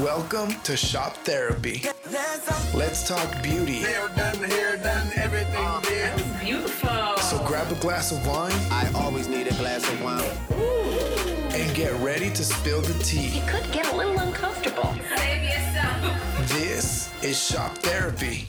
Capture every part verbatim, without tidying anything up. Welcome to Shop Therapy. Let's talk beauty. Hair done, hair done, everything uh, there. That's beautiful. So grab a glass of wine. I always need a glass of wine. Ooh. And get ready to spill the tea. It could get a little uncomfortable. Save yourself. This is Shop Therapy.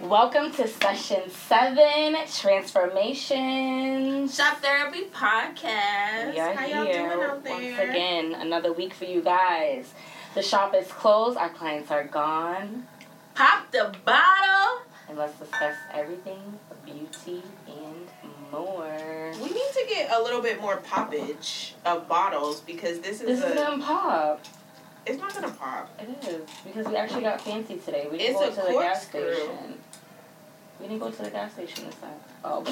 Welcome to Session seven, Transformations. Shop Therapy Podcast. We are How here y'all doing out there? Once again, another week for you guys. The shop is closed. Our clients are gone. Pop the bottle. And let's discuss everything, beauty, and more. We need to get a little bit more poppage of bottles because this is This a- isn't pop. It's not gonna pop. It is because we actually got fancy today. We didn't it's go to the gas screw. station. We didn't go to the gas station this time. Oh,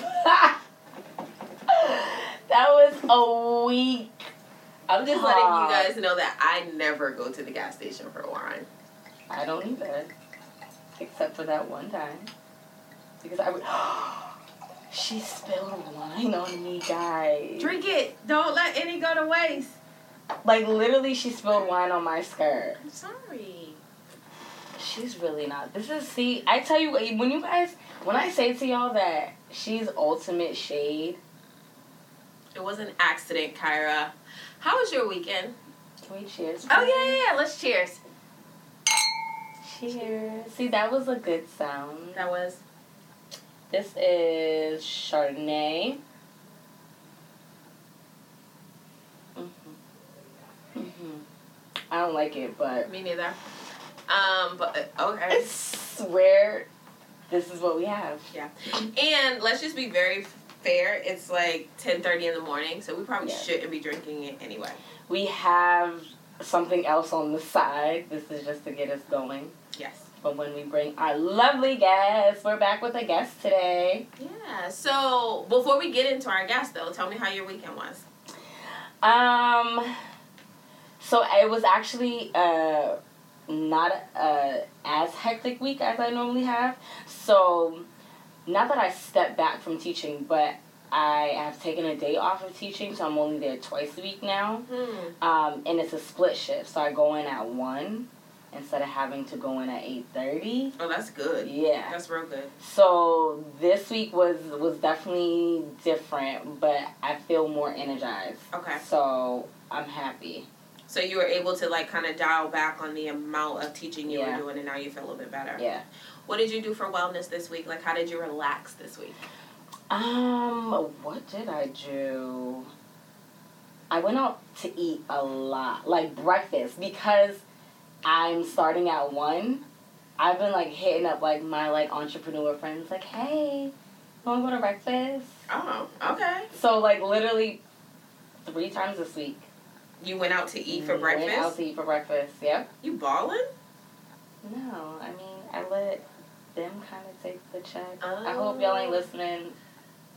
that was a week. I'm just letting you guys know that I never go to the gas station for wine. I don't either, except for that one time because I would. She spilled wine on me, guys. Drink it. Don't let any go to waste. Like, literally, she spilled wine on my skirt. I'm sorry. She's really not. This is, see, I tell you, when you guys, when I say to y'all that she's ultimate shade. It was an accident, Kyra. How was your weekend? Can we cheers? Oh, yeah, yeah, yeah. Let's cheers. Cheers. See, that was a good sound. That was. This is Chardonnay. I don't like it, but... Me neither. Um, but, okay. I swear this is what we have. Yeah. And let's just be very fair. It's like ten thirty in the morning, so we probably yeah. shouldn't be drinking it anyway. We have something else on the side. This is just to get us going. Yes. But when we bring our lovely guest, we're back with a guest today. Yeah. So, before we get into our guest, though, tell me how your weekend was. Um... So it was actually uh, not uh, as hectic week as I normally have. So not that I stepped back from teaching, but I have taken a day off of teaching, so I'm only there twice a week now. Mm. Um, and it's a split shift, so I go in at one instead of having to go in at eight thirty. Oh, that's good. Yeah. That's real good. So this week was, was definitely different, but I feel more energized. Okay. So I'm happy. So you were able to, like, kind of dial back on the amount of teaching you yeah. were doing, and now you feel a little bit better. Yeah. What did you do for wellness this week? Like, how did you relax this week? Um, what did I do? I went out to eat a lot. Like, breakfast. Because I'm starting at one, I've been, like, hitting up, like, my, like, entrepreneur friends. Like, hey, want to go to breakfast? Oh, okay. So, like, literally three times this week. You went out to eat for breakfast? Went out to eat for breakfast, yep. You balling? No, I mean, I let them kind of take the check. Oh. I hope y'all ain't listening.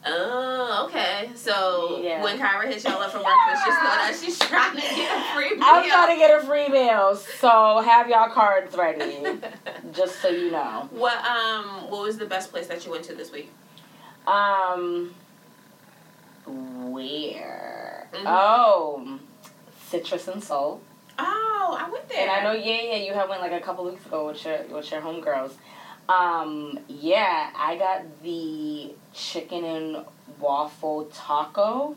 Oh, okay. So, yeah. When Kyra hits y'all up for breakfast, just know that she's trying to get a free meal. I'm trying to get a free meal, so have y'all cards ready, just so you know. What, um, what was the best place that you went to this week? Um, where? Mm-hmm. Oh... Citrus and Salt. Oh, I went there. And I know, yeah, yeah, you had went like a couple weeks ago with your with your homegirls. Um, yeah, I got the chicken and waffle taco.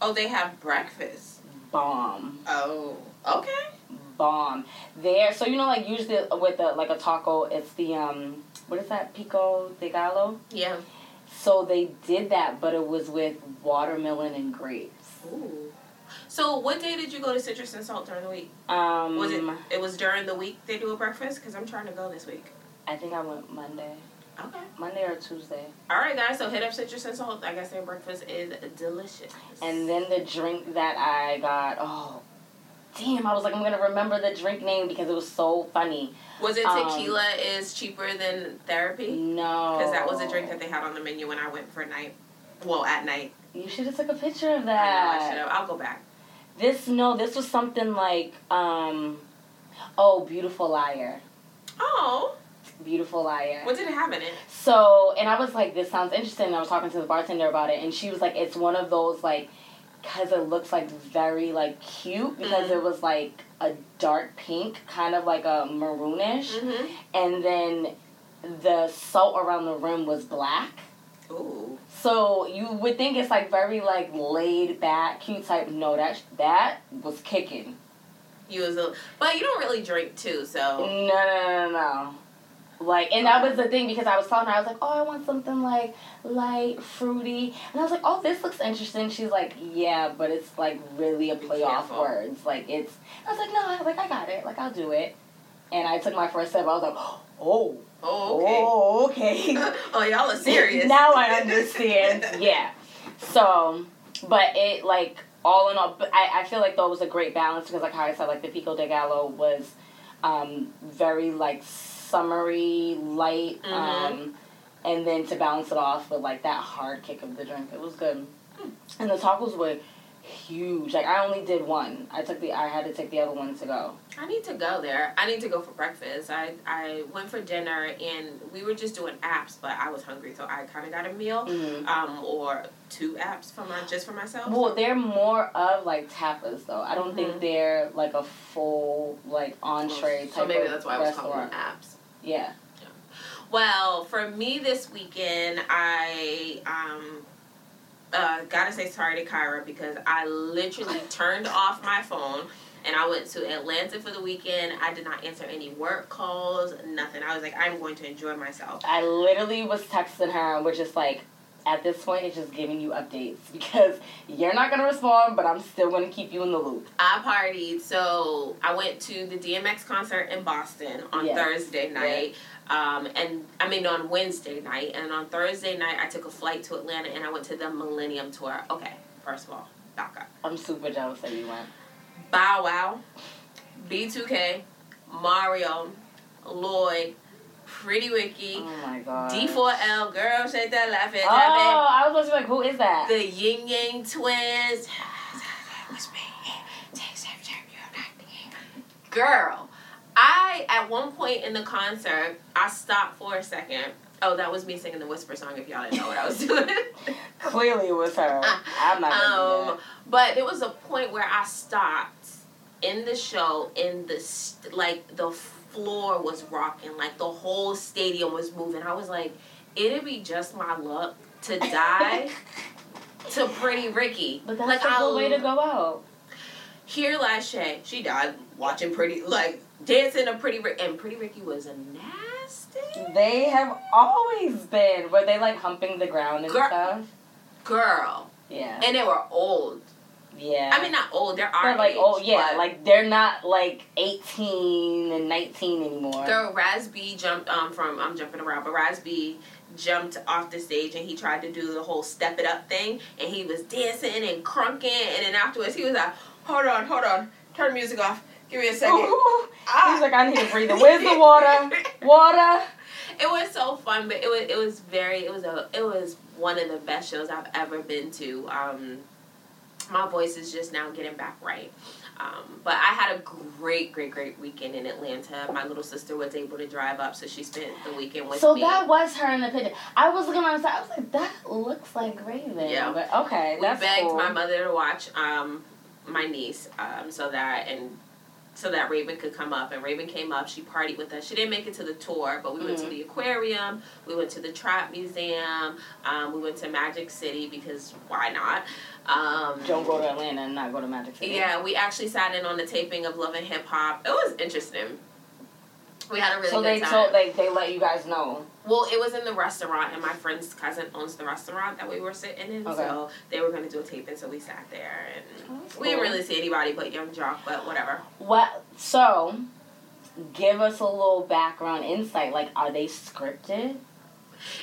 Oh, they have breakfast. Bomb. Oh, okay. Bomb. There, so you know, like usually with the like a taco, it's the um, what is that, pico de gallo? Yeah. So they did that, but it was with watermelon and grapes. Ooh. So, what day did you go to Citrus and Salt during the week? Um, was it it was during the week they do a breakfast? Because I'm trying to go this week. I think I went Monday. Okay. Monday or Tuesday. All right, guys. So, hit up Citrus and Salt. I guess their breakfast is delicious. And then the drink that I got, oh, damn. I was like, I'm going to remember the drink name because it was so funny. Was it tequila um, is cheaper than therapy? No. Because that was a drink that they had on the menu when I went for night. Well, at night. You should have took a picture of that. I know, I should have. I'll go back. This, no, this was something like, um, oh, Beautiful Liar. Oh. Beautiful Liar. What did it have in it? So, and I was like, this sounds interesting. And I was talking to the bartender about it. And she was like, it's one of those, like, because it looks like very like cute, because mm-hmm. it was like a dark pink, kind of like a maroonish, mm-hmm. and then the salt around the rim was black. Ooh. So you would think it's like very like laid back, cute type. No, that that was kicking. You was a, but you don't really drink too, so no, no, no, no. Like, and that was the thing, because I was talking, I was like, oh, I want something, like, light, fruity. And I was like, oh, this looks interesting. She's like, yeah, but it's, like, really a play off words. Like, it's, I was like, no, I, like, I got it. Like, I'll do it. And I took my first sip. I was like, oh. Oh, okay. Oh, okay. Oh, y'all are serious. Now I understand. Yeah. So, but it, like, all in all, I, I feel like, though, it was a great balance, because, like, how I said, like, the Pico de Gallo was um, very, like, summery, light, mm-hmm. um, and then to balance it off with, like, that hard kick of the drink. It was good. Mm. And the tacos were huge. Like, I only did one. I took the, I had to take the other one to go. I need to go there. I need to go for breakfast. I, I went for dinner, and we were just doing apps, but I was hungry, so I kind of got a meal, mm-hmm. um, or two apps for my, just for myself. Well, they're more of, like, tapas, though. I don't mm-hmm. think they're, like, a full, like, entree type of So maybe that's why I was restaurant. calling them apps. Yeah. yeah. Well, for me this weekend, I um, uh, gotta say sorry to Kyra, because I literally turned off my phone and I went to Atlanta for the weekend. I did not answer any work calls, nothing. I was like, I'm going to enjoy myself. I literally was texting her and was just like, at this point, it's just giving you updates, because you're not going to respond, but I'm still going to keep you in the loop. I partied. So I went to the D M X concert in Boston on yes. Thursday night. Yes. Um, and I mean, on Wednesday night. And on Thursday night, I took a flight to Atlanta, and I went to the Millennium Tour. Okay, first of all, back up. I'm super jealous that you went. Bow Wow, B two K, Mario, Lloyd, Pretty Ricky. Oh my god. D four L, girl, shake that laughing. Oh, I was like, who is that? The Ying Yang Twins. Girl, I, at one point in the concert, I stopped for a second. Oh, that was me singing the Whisper song, if y'all didn't know what I was doing. Clearly it was her. I'm not gonna do that. Um, but there was a point where I stopped in the show, in the, st- like, the floor was rocking, like the whole stadium was moving. I was like, it'd be just my luck to die to Pretty Ricky. But that's like, a good way to go out. Here last year, she died watching Pretty, like dancing to Pretty Ricky, and Pretty Ricky was a nasty. They have always been. Were they like humping the ground and girl, stuff? Girl. Yeah. And they were old. Yeah. I mean, not old. They're our like, age. Oh, yeah. Like, they're not, like, eighteen and nineteen anymore. Girl, Raz B jumped um, from... I'm jumping around, but Raz B jumped off the stage, and he tried to do the whole step it up thing, and he was dancing and crunking, and then afterwards he was like, hold on, hold on. Turn the music off. Give me a second. Ah. He's like, I need a breather. Where's the water? Water. It was so fun, but it was it was very... It was a it was one of the best shows I've ever been to. Um... My voice is just now getting back right. Um, but I had a great, great, great weekend in Atlanta. My little sister was able to drive up, so she spent the weekend with so me. So that was her in the picture. I was looking outside. I was like, that looks like Raven. Yeah. But okay, we that's cool. We begged my mother to watch um, my niece um, so that and so that Raven could come up. And Raven came up. She partied with us. She didn't make it to the tour, but we mm-hmm. went to the aquarium. We went to the Trap Museum. Um, we went to Magic City, because why not? Um, Don't go to Atlanta and not go to Magic City. Yeah, we actually sat in on the taping of Love and Hip Hop. It was interesting. We had a really so good they time. So they, they let you guys know? Well, it was in the restaurant, and my friend's cousin owns the restaurant that we were sitting in. Okay. So they were going to do a taping, so we sat there. And oh, cool. We didn't really see anybody but Young Jock, but whatever. What? So, give us a little background insight. Like, are they scripted?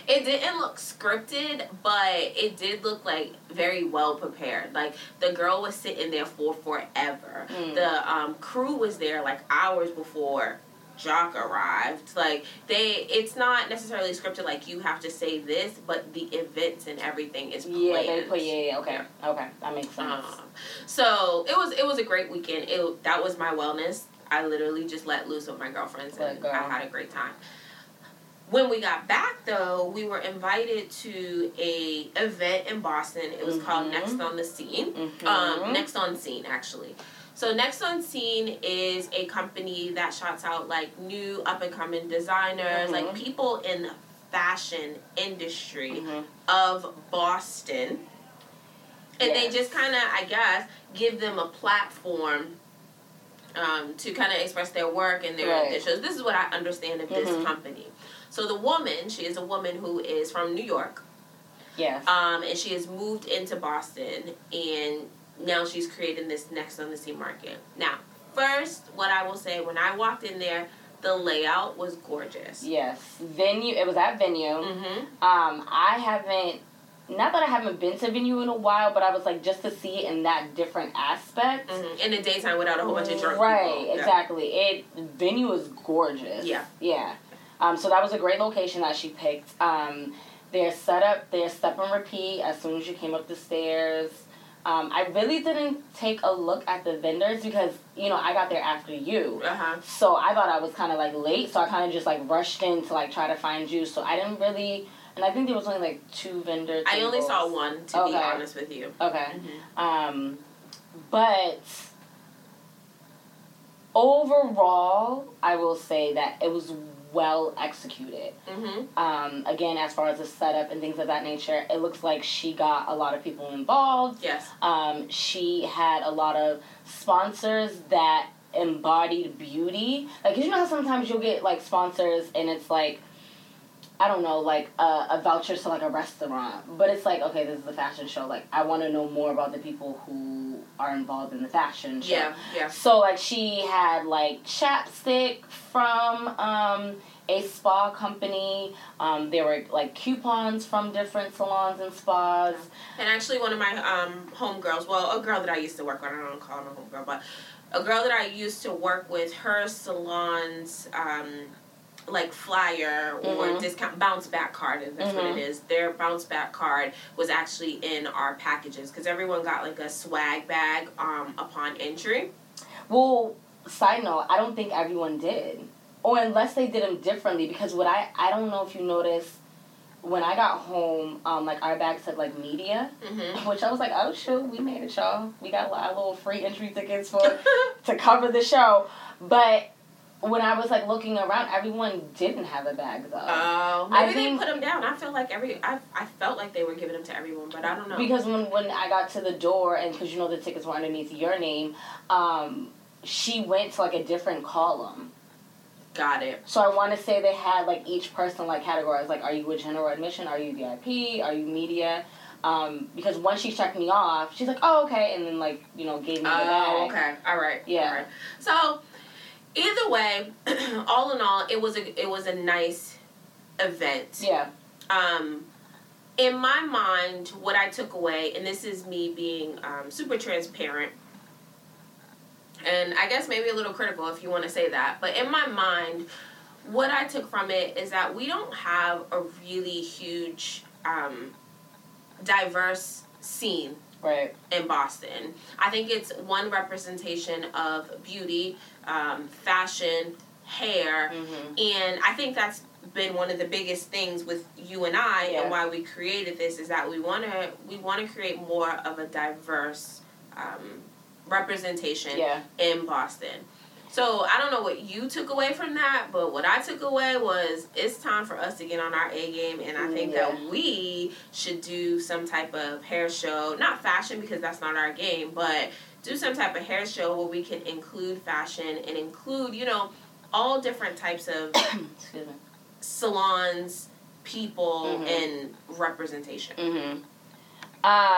It didn't look scripted, but it did look, like, very well prepared. Like, the girl was sitting there for forever. Mm. The um, crew was there, like, hours before Jock arrived. Like, they, it's not necessarily scripted, like, you have to say this, but the events and everything is planned. Yeah, they play, yeah, yeah, okay. Yeah. Okay, that makes sense. Um, so, it was it was a great weekend. It That was my wellness. I literally just let loose with my girlfriends, and girl. I had a great time. When we got back, though, we were invited to a event in Boston. It was mm-hmm. called Next On the Scene. Mm-hmm. Um, Next On Scene, actually. So Next On Scene is a company that shouts out, like, new up-and-coming designers, mm-hmm. like, people in the fashion industry mm-hmm. of Boston. And yes. they just kind of, I guess, give them a platform um, to kind of express their work and their, right. their shows. This is what I understand of mm-hmm. this company. So the woman, she is a woman who is from New York. Yes. Um, and she has moved into Boston, and now she's creating this Next On the Scene market. Now, first, what I will say, when I walked in there, the layout was gorgeous. Yes. Venue, it was at Venue. Mm-hmm. Um, I haven't, not that I haven't been to Venue in a while, but I was like, just to see it in that different aspect. Mm-hmm. In the daytime without a whole bunch of drunk right, people. Right, exactly. Yeah. It, Venue is gorgeous. Yeah. Yeah. Um, so that was a great location that she picked. Um, their setup, their step and repeat as soon as you came up the stairs. Um, I really didn't take a look at the vendors because, you know, I got there after you. Uh-huh. So I thought I was kind of, like, late. So I kind of just, like, rushed in to, like, try to find you. So I didn't really... And I think there was only, like, two vendors. I only saw one, to okay. be honest with you. Okay. Mm-hmm. Um, but... Overall, I will say that it was... well executed. Mm-hmm. Um, again, as far as the setup and things of that nature, it looks like she got a lot of people involved. Yes. Um, she had a lot of sponsors that embodied beauty. Like, 'cause you know how sometimes you'll get, like, sponsors and it's like, I don't know, like, a, a voucher to, like, a restaurant. But it's like, okay, this is a fashion show. Like, I want to know more about the people who are involved in the fashion show. Yeah, yeah. So, like, she had, like, chapstick from um, a spa company. Um, there were, like, coupons from different salons and spas. And actually one of my um, homegirls, well, a girl that I used to work with, I don't call her a homegirl, but a girl that I used to work with, her salons... Um, like flyer or mm-hmm. discount bounce back card is that's mm-hmm. what it is. Their bounce back card was actually in our packages because everyone got like a swag bag um upon entry. Well, side note, I don't think everyone did, or unless they did them differently, because what I I don't know if you noticed when I got home, um like our bag said like media, mm-hmm. which I was like, oh shoot, we made it, y'all. We got a little free entry tickets for to cover the show, but. When I was, like, looking around, everyone didn't have a bag, though. Oh. Maybe I think, they put them down. I feel like every... I I felt like they were giving them to everyone, but I don't know. Because when, when I got to the door, and because, you know, the tickets were underneath your name, um, she went to, like, a different column. Got it. So I want to say they had, like, each person, like, categorized. Like, are you a general admission? Are you V I P? Are you media? Um, because once she checked me off, she's like, oh, okay. And then, like, you know, gave me the bag. Oh, okay. All right. Yeah. All right. So... Either way, all in all, it was a it was a nice event. Yeah. Um, in my mind, what I took away, and this is me being um, super transparent, and I guess maybe a little critical if you want to say that, but in my mind, what I took from it is that we don't have a really huge, um, diverse scene. Right. In Boston. I think it's one representation of beauty, um, fashion, hair, mm-hmm. and I think that's been one of the biggest things with you and I yeah. and why we created this is that we want to we want to create more of a diverse um, representation yeah. in Boston. So I don't know what you took away from that, but what I took away was it's time for us to get on our A game, and I think yeah. that we should do some type of hair show, not fashion because that's not our game, but do some type of hair show where we can include fashion and include, you know, all different types of salons, people, mm-hmm. and representation. Mm-hmm.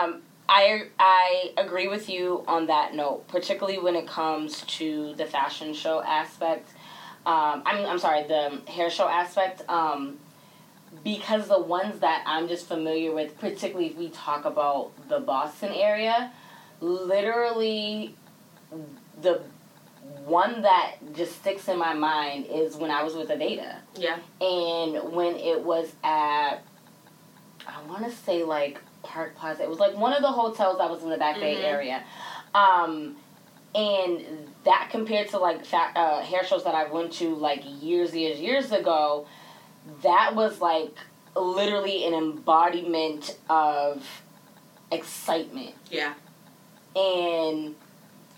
Um. I I agree with you on that note, particularly when it comes to the fashion show aspect. Um, I'm I'm sorry, the hair show aspect. Um, because the ones that I'm just familiar with, particularly if we talk about the Boston area, literally the one that just sticks in my mind is when I was with Aveda. Yeah. And when it was at, I want to say like. Park Plaza. It was like one of the hotels that was in the Back Bay mm-hmm. area. Um, and that compared to like fat, uh, hair shows that I went to like years, years, years ago, that was like literally an embodiment of excitement. Yeah. And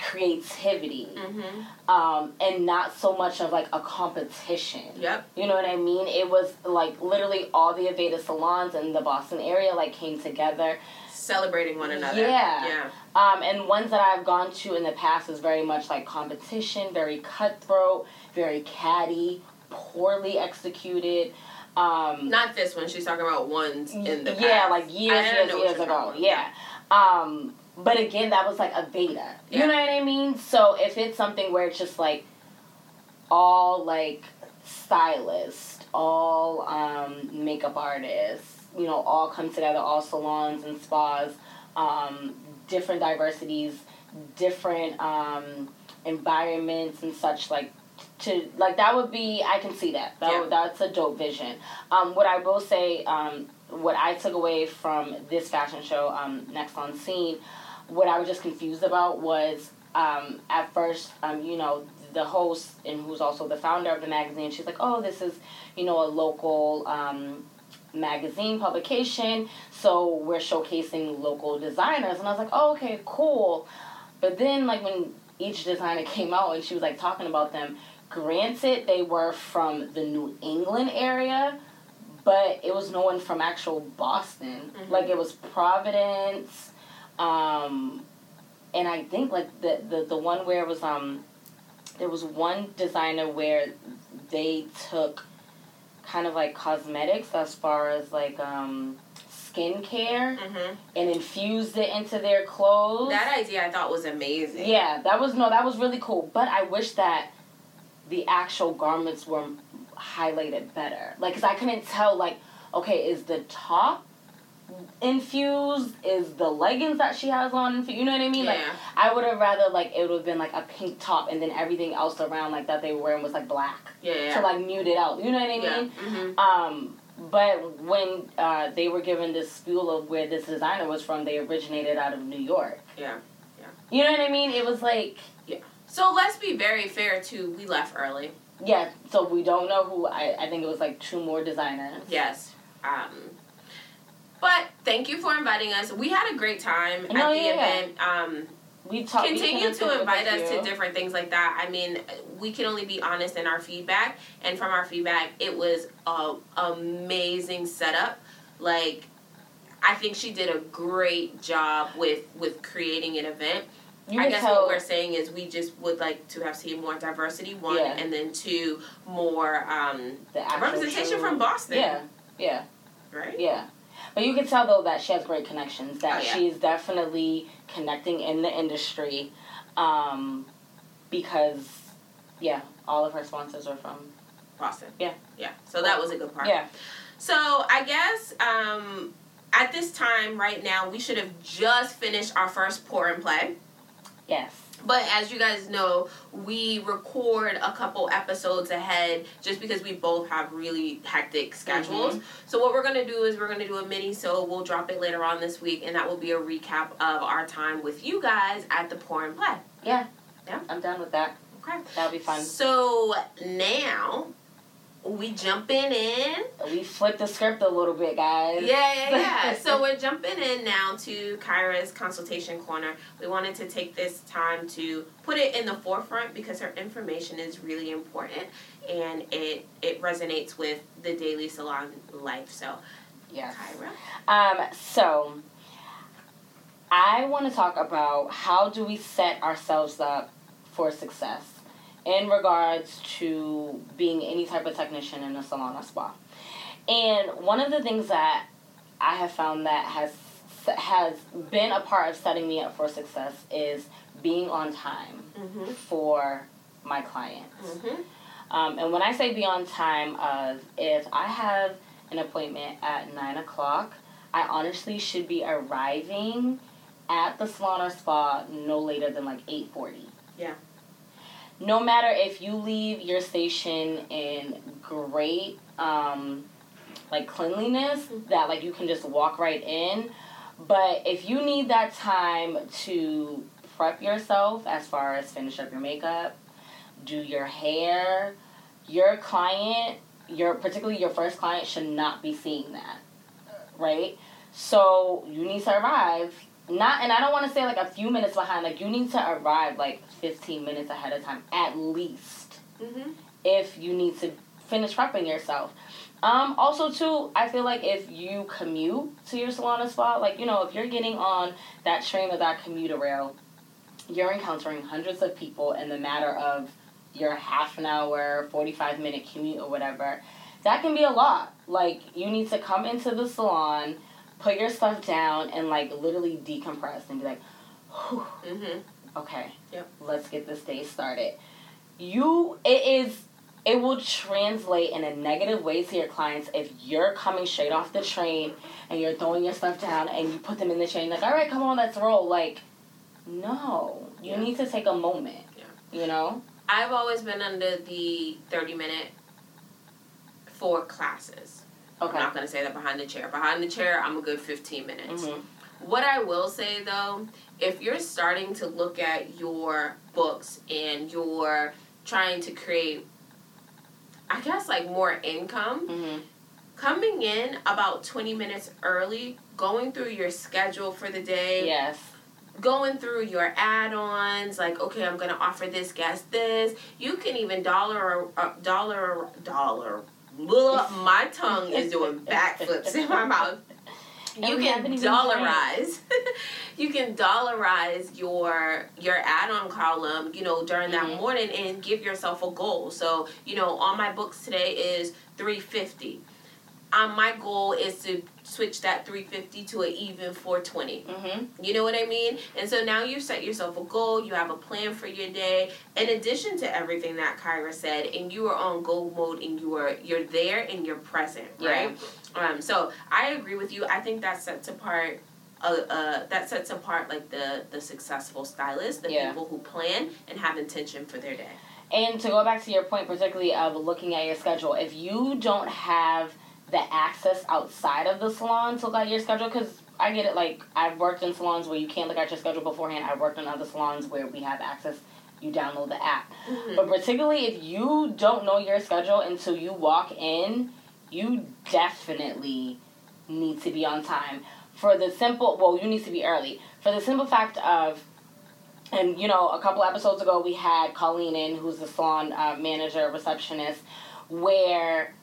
creativity. Mm-hmm. Um, and not so much of like a competition. Yep. You know what I mean? It was like literally all the Aveda salons in the Boston area like came together. Celebrating one another. Yeah. Yeah. Um, and ones that I've gone to in the past is very much like competition, very cutthroat, very catty, poorly executed. Um, Not this one. She's talking about ones in the past. Yeah, like years, years, years ago. Yeah. Um, but again, that was like a beta. You yeah. know what I mean? So if it's something where it's just like all like stylists, all um, makeup artists, you know, all come together, all salons and spas, um, different diversities, different um, environments and such, like, to like that would be, I can see that. That yeah. would, that's a dope vision. Um, what I will say, um, what I took away from this fashion show, um, Next On Scene, what I was just confused about was um, at first, um, you know, the host and who's also the founder of the magazine, she's like, oh, this is, you know, a local um, magazine publication, so we're showcasing local designers. And I was like, oh, okay, cool. But then, like, when each designer came out and she was, like, talking about them, granted, they were from the New England area, but it was no one from actual Boston. Mm-hmm. Like, it was Providence, um, and I think, like, the, the, the one where it was, um, there was one designer where they took kind of, like, cosmetics as far as, like, um... skincare, mm-hmm. and infused it into their clothes. That idea I thought was amazing. Yeah, that was, no, that was really cool. But I wish that the actual garments were highlighted better. Like, because I couldn't tell, like, okay, is the top infused? Is the leggings that she has on infused? You know what I mean? Yeah. Like, I would have rather, like, it would have been, like, a pink top and then everything else around, like, that they were wearing was, like, black. Yeah, yeah. To, like, mute it out. You know what I mean? Yeah. Mm-hmm. Um... But when uh, they were given this spiel of where this designer was from, they originated out of New York. Yeah, yeah. You know what I mean? It was like... Yeah. So let's be very fair, too. We left early. Yeah, so we don't know who... I, I think it was, like, two more designers. Yes. Um, but thank you for inviting us. We had a great time no, at the yeah. event. Um, we talk, Continue we to invite us you. to different things like that. I mean, we can only be honest in our feedback. And from our feedback, it was... Uh, amazing setup. Like, I think she did a great job with with creating an event. You I guess tell. What we're saying is we just would like to have seen more diversity, one, yeah. and then two, more um, the representation show. From Boston. Yeah, yeah. Right? Yeah. But you can tell, though, that she has great connections, that oh, yeah. she's definitely connecting in the industry um, because, yeah, all of her sponsors are from Boston. Yeah. Yeah. So that was a good part. Yeah. So I guess um, at this time right now, we should have just finished our first pour and play. Yes. But as you guys know, we record a couple episodes ahead just because we both have really hectic schedules. Mm-hmm. So what we're going to do is we're going to do a mini, so we'll drop it later on this week, and that will be a recap of our time with you guys at the pour and play. Yeah. Yeah. I'm done with that. Okay. That'll be fun. So now... We jumping in. We flipped the script a little bit, guys. Yeah, yeah, yeah. So we're jumping in now to Kyra's consultation corner. We wanted to take this time to put it in the forefront because her information is really important and it, it resonates with the daily salon life. So, yes. Kyra. Um, so, I want to talk about how do we set ourselves up for success in regards to being any type of technician in a salon or spa. And one of the things that I have found that has has been a part of setting me up for success is being on time mm-hmm. for my clients. Mm-hmm. Um, and when I say be on time, of if I have an appointment at nine o'clock, I honestly should be arriving at the salon or spa no later than like eight forty. Yeah. No matter if you leave your station in great, um, like, cleanliness, that, like, you can just walk right in. But if you need that time to prep yourself as far as finish up your makeup, do your hair, your client your particularly your first client should not be seeing that, right? So you need to arrive. Not, and I don't want to say, like, a few minutes behind. Like, you need to arrive, like, fifteen minutes ahead of time, at least, mm-hmm. if you need to finish prepping yourself. Um, also, too, I feel like if you commute to your salon or spa, like, you know, if you're getting on that train or that commuter rail, you're encountering hundreds of people in the matter of your half an hour, forty-five minute commute or whatever. That can be a lot. Like, you need to come into the salon, put your stuff down, and, like, literally decompress and be like, whew, mm-hmm. okay, yep. let's get this day started. You, it is, it will translate in a negative way to your clients if you're coming straight off the train and you're throwing your stuff down and you put them in the train, like, all right, come on, let's roll. Like, no, you yeah. need to take a moment, yeah. you know? I've always been under the thirty minute for classes. Okay. I'm not going to say that behind the chair. Behind the chair, I'm a good fifteen minutes. Mm-hmm. What I will say, though, if you're starting to look at your books and you're trying to create, I guess, like, more income, mm-hmm. coming in about twenty minutes early, going through your schedule for the day. Yes. Going through your add-ons, like, okay, I'm going to offer this guest this. You can even dollar, uh, dollar, dollar. Look, my tongue is doing backflips in my mouth. You can dollarize. you can dollarize your your add-on column, you know, during that mm-hmm. morning, and give yourself a goal. So, you know, on my books today is three fifty. Um, my goal is to switch that three fifty to an even four twenty. Mm-hmm. You know what I mean? And so now you've set yourself a goal. You have a plan for your day. In addition to everything that Kyra said, and you are on goal mode, and you are you're there and you're present, right? Yeah. Um. So I agree with you. I think that sets apart. Uh, uh, that sets apart like the the successful stylists, the yeah. people who plan and have intention for their day. And to go back to your point, particularly of looking at your schedule, if you don't have the access outside of the salon to look at your schedule, because I get it, like, I've worked in salons where you can't look at your schedule beforehand. I've worked in other salons where we have access. You download the app. Mm-hmm. But particularly if you don't know your schedule until you walk in, you definitely need to be on time. For the simple, well, you need to be early. For the simple fact of, and, you know, a couple episodes ago we had Colleen in, who's the salon uh, manager, receptionist, where,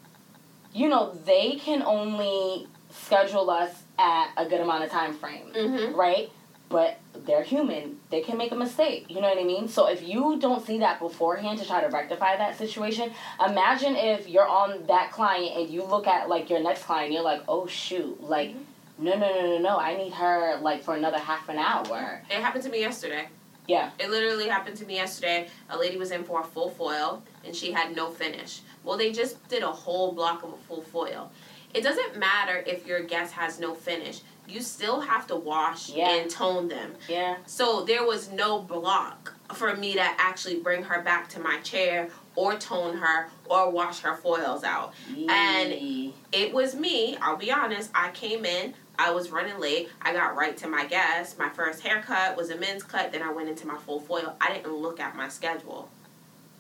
you know, they can only schedule us at a good amount of time frame, mm-hmm. right? But they're human. They can make a mistake. You know what I mean? So if you don't see that beforehand to try to rectify that situation, imagine if you're on that client and you look at, like, your next client, you're like, oh, shoot. Like, mm-hmm. no, no, no, no, no. I need her, like, for another half an hour. It happened to me yesterday. Yeah. It literally happened to me yesterday. A lady was in for a full foil, and she had no finish. Well, they just did a whole block of a full foil. It doesn't matter if your guest has no finish. You still have to wash yeah. and tone them. Yeah. So there was no block for me to actually bring her back to my chair or tone her or wash her foils out. Yee. And it was me. I'll be honest. I came in. I was running late. I got right to my guest. My first haircut was a men's cut. Then I went into my full foil. I didn't look at my schedule,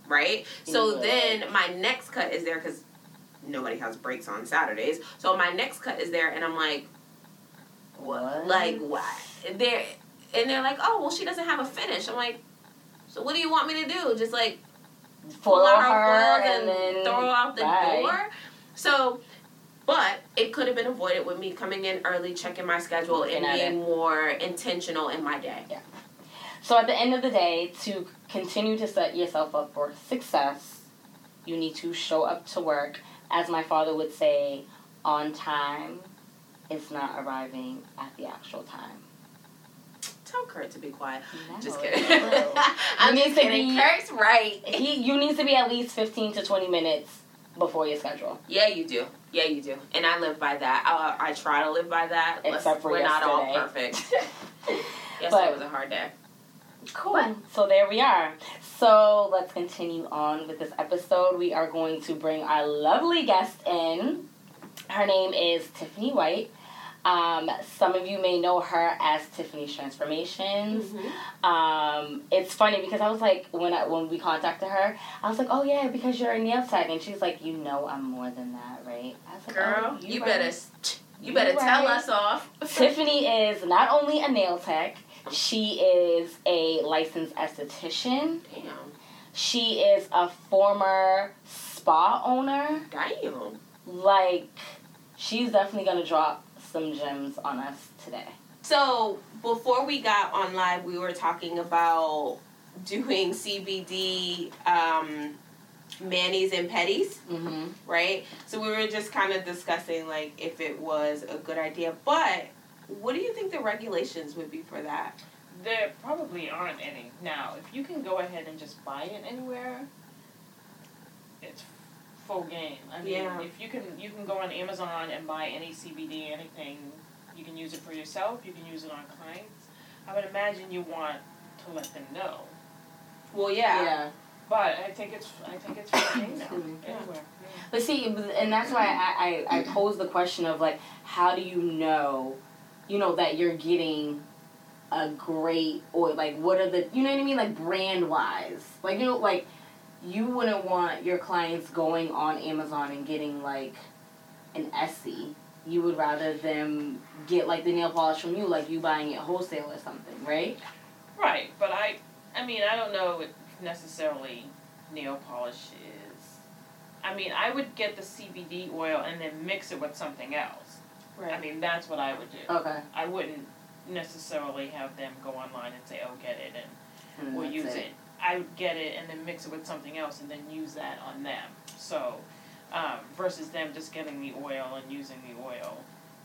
right? So yeah. then my next cut is there because nobody has breaks on Saturdays. So my next cut is there, and I'm like, what? Like, what? And they're, and they're like, oh, well, she doesn't have a finish. I'm like, so what do you want me to do? Just, like, foil pull out her foils and, and then throw out the bye. Door? So... But it could have been avoided with me coming in early, checking my schedule, and being more intentional in my day. Yeah. So at the end of the day, to continue to set yourself up for success, you need to show up to work. As my father would say, on time is not arriving at the actual time. Tell Kurt to be quiet. No, just kidding. No. I'm just kidding. Be, Kurt's right. He, you need to be at least fifteen to twenty minutes before your schedule. Yeah, you do. Yeah, you do. And I live by that. I, I try to live by that. Except for we're yesterday. We're not all perfect. Yesterday but, was a hard day. Cool. But, so there we are. So let's continue on with this episode. We are going to bring our lovely guest in. Her name is Tiffany White. Um, some of you may know her as Tiffany's Transformations. Mm-hmm. Um, it's funny because I was like, when I, when we contacted her, I was like, oh yeah, because you're a nail tech, and she's like, you know, I'm more than that, right? I was like, girl, oh, you, you right. better you, you better right. tell us off. Tiffany is not only a nail tech, she is a licensed esthetician. Damn. She is a former spa owner. Damn. Like, she's definitely gonna drop some gems on us today. So before we got on live, we were talking about doing C B D um, manis and pedis, mm-hmm. right? So we were just kind of discussing like if it was a good idea, but what do you think the regulations would be for that? There probably aren't any. Now, if you can go ahead and just buy it anywhere, it's full game. I mean, yeah. if you can you can go on Amazon and buy any C B D, anything. You can use it for yourself. You can use it on clients. I would imagine you want to let them know. Well, yeah. yeah. But I think it's I think it's full game now. Yeah. Anywhere. Yeah. But see, and that's why I, I, I posed the question of, like, how do you know, you know, that you're getting a great oil? Like, what are the, you know what I mean? Like, brand-wise. Like, you know, like, you wouldn't want your clients going on Amazon and getting, like, an Essie. You would rather them get, like, the nail polish from you, like you buying it wholesale or something, right? Right, but I, I mean, I don't know if necessarily nail polish is. I mean, I would get the C B D oil and then mix it with something else. Right. I mean, that's what I would do. Okay. I wouldn't necessarily have them go online and say, oh, get it, and, and we'll use it. it. I would get it and then mix it with something else and then use that on them. So, um, versus them just getting the oil and using the oil.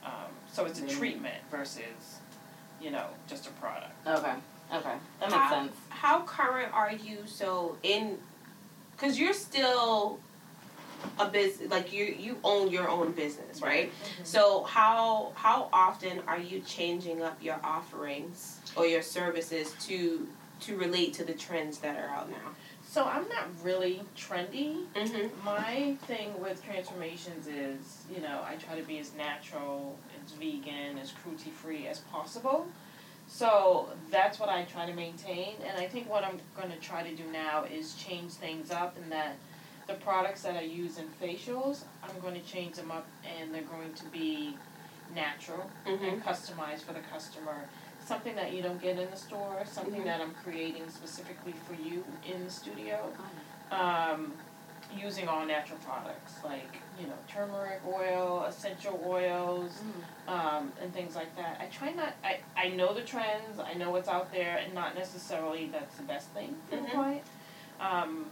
Um, so it's a treatment versus, you know, just a product. Okay. Okay. That makes how, sense. How current are you? So in, because you're still a business, like you you own your own business, right? Mm-hmm. So how how often are you changing up your offerings or your services to to relate to the trends that are out now? So I'm not really trendy. Mm-hmm. My thing with transformations is, you know, I try to be as natural, as vegan, as cruelty-free as possible. So that's what I try to maintain. And I think what I'm going to try to do now is change things up, in that the products that I use in facials, I'm going to change them up and they're going to be natural, mm-hmm. and customized for the customer. Something that you don't get in the store, something mm-hmm. that I'm creating specifically for you in the studio, um, using all natural products like, you know, turmeric oil, essential oils, mm. um, and things like that. I try not, I, I know the trends, I know what's out there, and not necessarily that's the best thing for mm-hmm. the client. Um,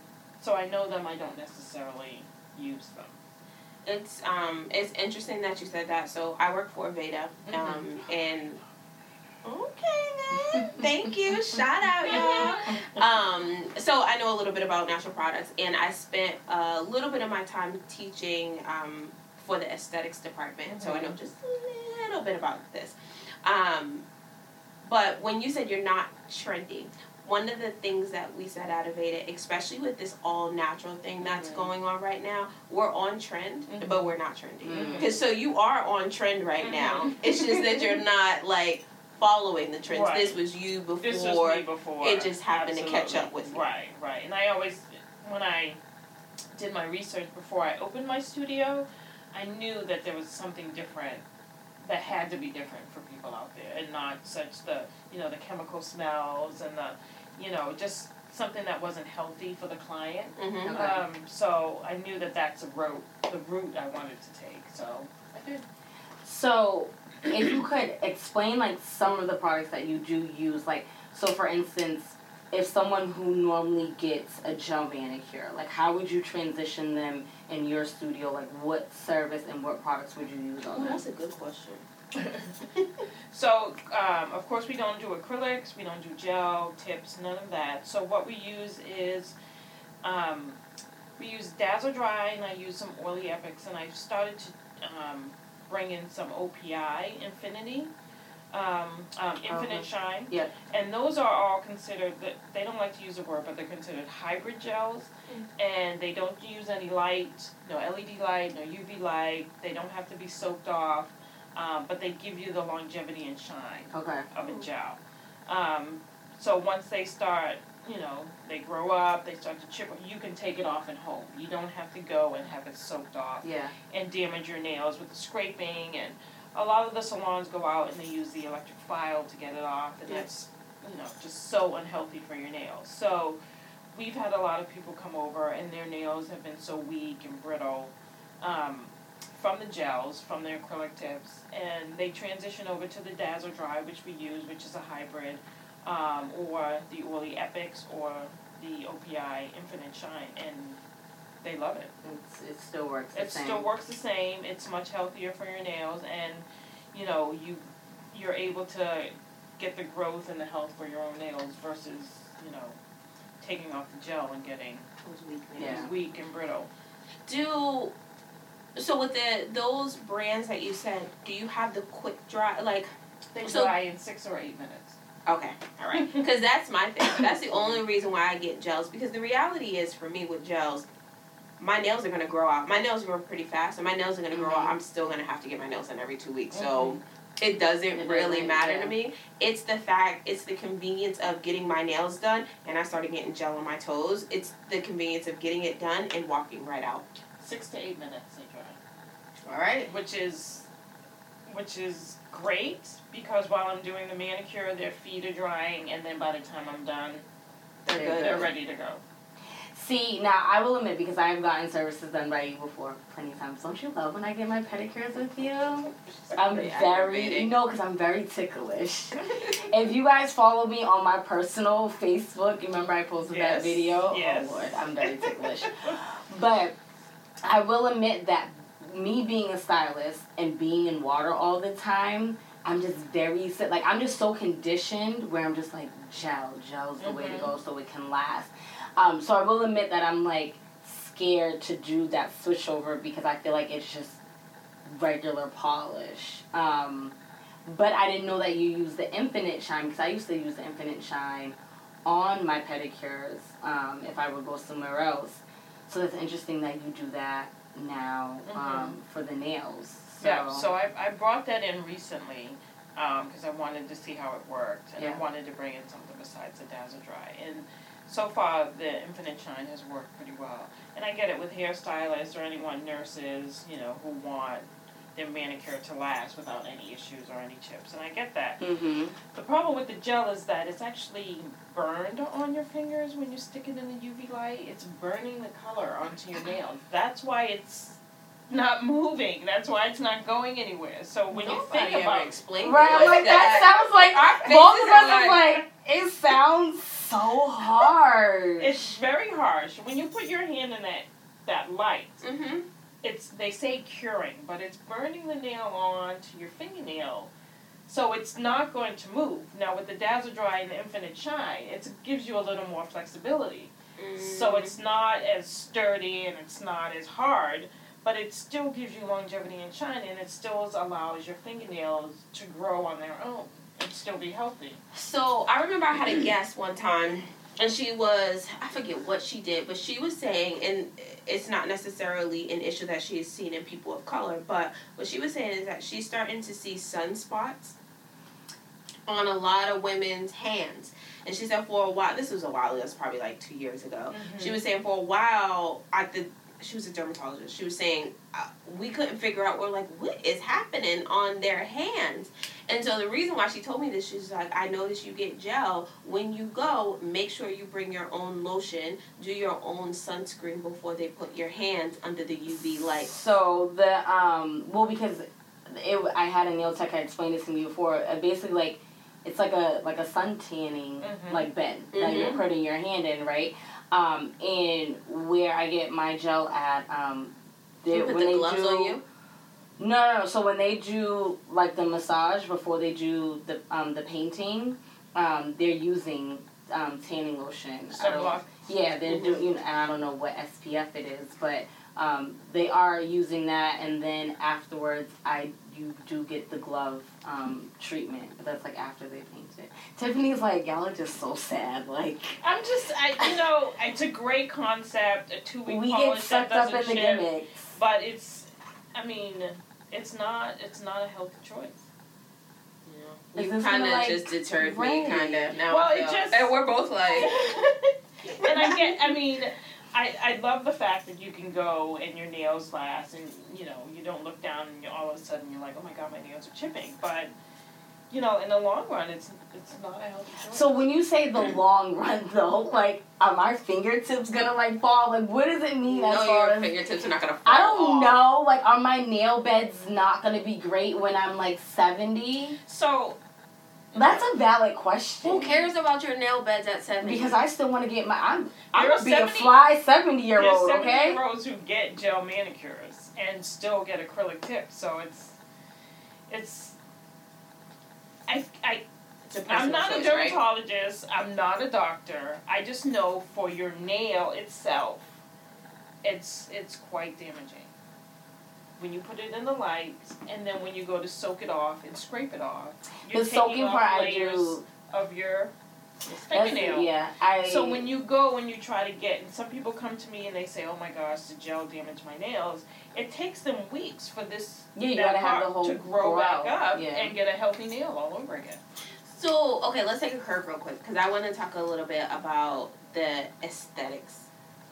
so I know them, I don't necessarily use them. It's, um, it's interesting that you said that. So I work for Veda, um, mm-hmm. and... Okay, then. Thank you. Shout out, y'all. Um, so I know a little bit about natural products, and I spent a little bit of my time teaching um, for the aesthetics department, mm-hmm. so I know just a little bit about this. Um, but when you said you're not trendy, one of the things that we said out of Veda, especially with this all-natural thing that's mm-hmm. going on right now, we're on trend, mm-hmm. but we're not trendy. Mm-hmm. So you are on trend right mm-hmm. now. It's just that you're not, like... following the trends. Right. This was you before. This was me before. It just happened Absolutely. to catch up with me. Right, right. And I always, when I did my research before I opened my studio, I knew that there was something different that had to be different for people out there, and not such the, you know, the chemical smells and the, you know, just something that wasn't healthy for the client. Mm-hmm. Okay. Um, so I knew that that's the route, the route I wanted to take. So I did. So... if you could explain, like, some of the products that you do use, like, so for instance, if someone who normally gets a gel manicure, like, how would you transition them in your studio? Like, what service and what products would you use on them? That's a good question. So, um, of course, we don't do acrylics, we don't do gel, tips, none of that. So what we use is, um, we use Dazzle Dry, and I use some Oily Epics, and I started to... Um, bring in some O P I, Infinity, um, um, Infinite uh-huh. Shine. Yep. And those are all considered, the, they don't like to use the word, but they're considered hybrid gels. Mm-hmm. And they don't use any light, no L E D light, no U V light. They don't have to be soaked off. um, but they give you the longevity and shine okay. of a job. Um, so once they start, you know, they grow up, they start to chip, you can take it off and hold. You don't have to go and have it soaked off yeah. and damage your nails with the scraping. And a lot of the salons go out and they use the electric file to get it off, and yeah. that's, you know, just so unhealthy for your nails. So we've had a lot of people come over and their nails have been so weak and brittle um, from the gels, from their acrylic tips, and they transition over to the Dazzle Dry, which we use, which is a hybrid, um, or the Oily Epics or the O P I Infinite Shine, and they love it. It's, it still works the it same. It still works the same. It's much healthier for your nails, and, you know, you, you're able to get the growth and the health for your own nails versus, you know, taking off the gel and getting those weak nails. Yeah. Weak and brittle. Do... So with the those brands that you said, do you have the quick dry, like... They so, dry in six or eight minutes. Okay, all right. Because that's my thing. That's the only reason why I get gels. Because the reality is, for me, with gels, my nails are going to grow out. My nails grow pretty fast, and my nails are going to grow mm-hmm. out. I'm still going to have to get my nails done every two weeks. Mm-hmm. So it doesn't it really doesn't, matter yeah. to me. It's the fact, it's the convenience of getting my nails done, and I started getting gel on my toes. It's the convenience of getting it done and walking right out. Six to eight minutes, they dry. All right. Which is, which is great, because while I'm doing the manicure, their feet are drying, and then by the time I'm done, they're, they're good. They're ready to go. See, now, I will admit, because I have gotten services done by you before plenty of times. Don't you love when I get my pedicures with you? I'm very, you know, because I'm very ticklish. If you guys follow me on my personal Facebook, remember I posted yes. that video? Yes. Oh, Lord, I'm very ticklish. But I will admit that me being a stylist and being in water all the time, I'm just very, like, I'm just so conditioned where I'm just like, gel, gel's the mm-hmm. way to go so it can last. Um, so I will admit that I'm, like, scared to do that switchover because I feel like it's just regular polish. Um, but I didn't know that you use the Infinite Shine, because I used to use the Infinite Shine on my pedicures um, if I would go somewhere else. So it's interesting that you do that now um, mm-hmm. for the nails. So. Yeah, so I I brought that in recently because um, I wanted to see how it worked, and yeah. I wanted to bring in something besides the Dazzle Dry. And so far, the Infinite Shine has worked pretty well. And I get it with hairstylists or anyone, nurses, you know, who want their manicure to last without any issues or any chips. And I get that. Mm-hmm. The problem with the gel is that it's actually burned on your fingers when you stick it in the U V light. It's burning the color onto your nails. That's why it's not moving. That's why it's not going anywhere. So when Nobody you think ever about explain right, I'm like, that, that sounds like our both of us are like, it sounds so harsh. It's very harsh. When you put your hand in that that light. Mm-hmm. It's they say curing, but it's burning the nail on to your fingernail, so it's not going to move. Now with the Dazzle Dry and the Infinite Shine, it gives you a little more flexibility, mm. so it's not as sturdy and it's not as hard, but it still gives you longevity and shine, and it still allows your fingernails to grow on their own and still be healthy. So I remember I had a guest one time. And she was, I forget what she did, but she was saying, and it's not necessarily an issue that she has seen in people of color, but what she was saying is that she's starting to see sunspots on a lot of women's hands. And she said for a while, this was a while, that's probably like two years ago, mm-hmm. she was saying for a while, at the, she was a dermatologist, she was saying, uh, we couldn't figure out, we're like, what is happening on their hands? And so the reason why she told me this, she's like, I noticed you get gel. When you go, make sure you bring your own lotion, do your own sunscreen before they put your hands under the U V light. So the, um, well, because it, I had a nail tech, I explained this to me before, basically like, it's like a, like a sun tanning, mm-hmm. like bed that mm-hmm. you're putting your hand in, right? Um, and where I get my gel at, um, they, you put when the gloves they do, on you? No, no, no. So when they do, like, the massage before they do the um, the painting, um, they're using um, tanning lotion. Sunblock. Yeah, they're doing, you know, I don't know what S P F it is, but um, they are using that, and then afterwards, I you do get the glove um, treatment, but that's, like, after they paint it. Tiffany's like, y'all are just so sad, like... I'm just, I you know, it's a great concept, a two-week polish that doesn't We get sucked up in the gimmicks. But it's, I mean... It's not. It's not a healthy choice. Yeah. You kind of like, just deterred right. me, kind of. Now well, it just, and we're both like. And I get. I mean, I I love the fact that you can go and your nails last, and you know you don't look down, and all of a sudden you're like, oh my god, my nails are chipping, but. You know, in the long run, it's it's not a healthy choice. So when you say the long run, though, like, are my fingertips gonna, like, fall? Like, what does it mean as far as... No, your fingertips are not gonna fall I don't off. know. Like, are my nail beds not gonna be great when I'm, like, seventy? So... That's a valid question. Who cares about your nail beds at seventy? Because I still want to get my... I'm, I'm gonna be a fly seventy-year-old, okay? There's seventy-year-olds who get gel manicures and still get acrylic tips, so it's... It's... I, I, I'm not choice, a dermatologist. Right? I'm not a doctor. I just know for your nail itself, it's it's quite damaging. When you put it in the light, and then when you go to soak it off and scrape it off, you're the taking off part layers I do. of your fingernail. Yeah, I, so when you go and you try to get, and some people come to me and they say, oh my gosh, the gel damaged my nails. It takes them weeks for this yeah, you gotta have the whole to grow, grow back up yeah. and get a healthy nail all over again. So, okay, let's take a curve real quick because I want to talk a little bit about the aesthetics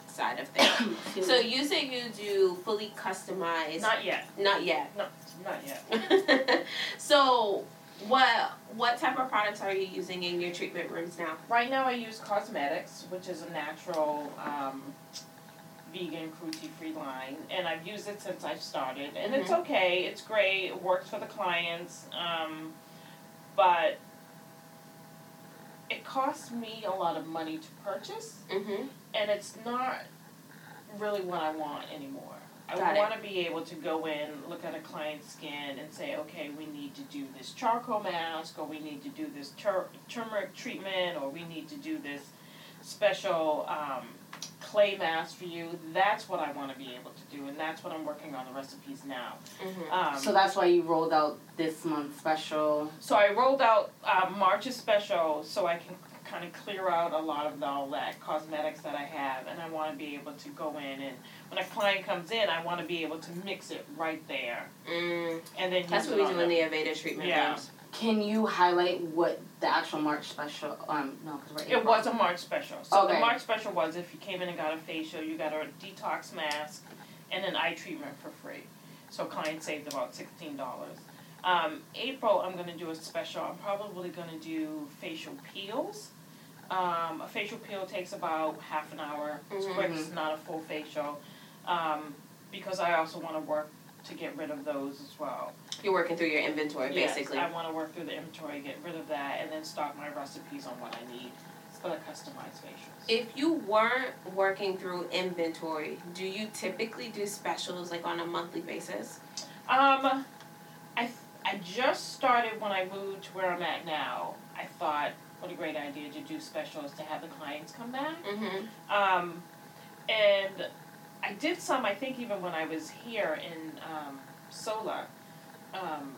side of things. So you say you do fully customized. Not yet. Not yet. No, not yet. So what what type of products are you using in your treatment rooms now? Right now I use Cosmetics, which is a natural... Um, vegan, cruelty-free line, and I've used it since I've started, and mm-hmm. it's okay, it's great, it works for the clients, um, but it costs me a lot of money to purchase, mm-hmm. and it's not really what I want anymore. Got I want to be able to go in, look at a client's skin, and say, okay, we need to do this charcoal mask, or we need to do this tur- turmeric treatment, or we need to do this special... Um, clay mask for you. That's what I want to be able to do, and that's what I'm working on the recipes now. Mm-hmm. Um, so that's why you rolled out this month's special. So I rolled out uh, March's special so I can kind of clear out a lot of the, all that cosmetics that I have, and I want to be able to go in, and when a client comes in, I want to be able to mix it right there. Mm. And then that's what we do in the Aveda treatment yeah. rooms. Can you highlight what the actual March special, um, no, because we're April. It was a March special. So okay. the March special was if you came in and got a facial, you got a detox mask and an eye treatment for free. So clients saved about sixteen dollars. Um, April, I'm going to do a special. I'm probably going to do facial peels. Um, a facial peel takes about half an hour. It's mm-hmm. quick. It's not a full facial. Um, because I also want to work to get rid of those as well. You're working through your inventory, basically. Yes, I want to work through the inventory, get rid of that, and then stock my recipes on what I need for the customized facials. If you weren't working through inventory, do you typically do specials, like, on a monthly basis? Um, I, I just started when I moved to where I'm at now. I thought, what a great idea to do specials to have the clients come back. Mm-hmm. Um, and... I did some, I think, even when I was here in um, Solar, um,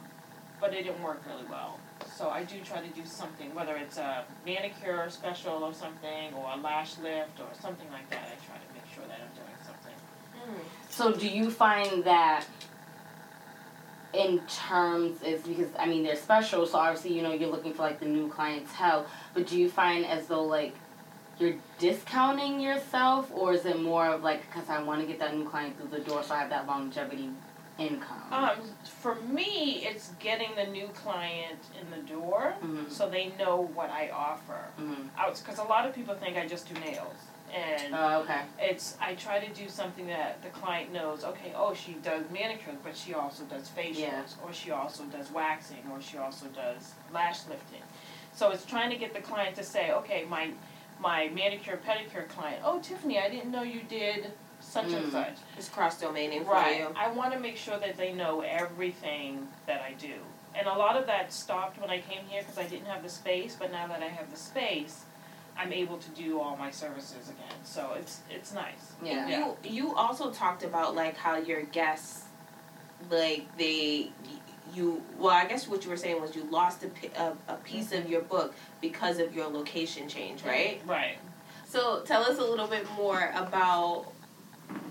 but it didn't work really well. So I do try to do something, whether it's a manicure special or something, or a lash lift or something like that. I try to make sure that I'm doing something. Mm. So do you find that in terms is, because, I mean, they're special, so obviously, you know, you're looking for, like, the new clientele, but do you find as though, like, you're discounting yourself, or is it more of like, because I want to get that new client through the door so I have that longevity income? Um, for me, it's getting the new client in the door mm-hmm. so they know what I offer. Because mm-hmm. a lot of people think I just do nails. And oh, okay. it's I try to do something that the client knows, okay, oh, she does manicures, but she also does facials, yeah. or she also does waxing, or she also does lash lifting. So it's trying to get the client to say, okay, my... my manicure, pedicure client, oh, Tiffany, I didn't know you did such mm. and such. It's cross-domaining for right. you. I want to make sure that they know everything that I do. And a lot of that stopped when I came here because I didn't have the space, but now that I have the space, I'm able to do all my services again. So it's it's nice. Yeah. yeah. You, you also talked about, like, how your guests, like, they... You well, I guess what you were saying was you lost a, a, a piece of your book because of your location change, right? Right. So tell us a little bit more about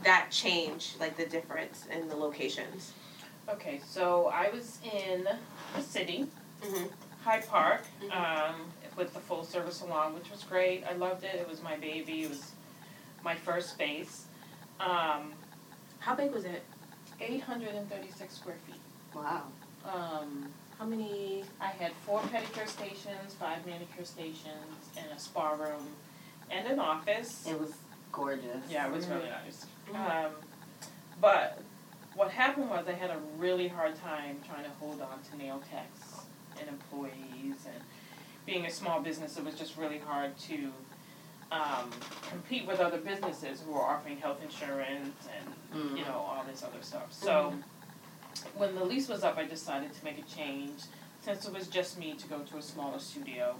that change, like the difference in the locations. Okay, so I was in the city, mm-hmm. Hyde Park, mm-hmm. um, with the full service salon, which was great. I loved it. It was my baby. It was my first space. Um, How big was it? eight hundred thirty-six square feet. Wow. Um, How many? I had four pedicure stations, five manicure stations, and a spa room, and an office. It was gorgeous. Yeah, it was mm-hmm. really nice. Mm-hmm. Um, but what happened was I had a really hard time trying to hold on to nail techs and employees, and being a small business, it was just really hard to um, compete with other businesses who were offering health insurance and, mm. you know, all this other stuff. So mm-hmm. when the lease was up, I decided to make a change, since it was just me, to go to a smaller studio,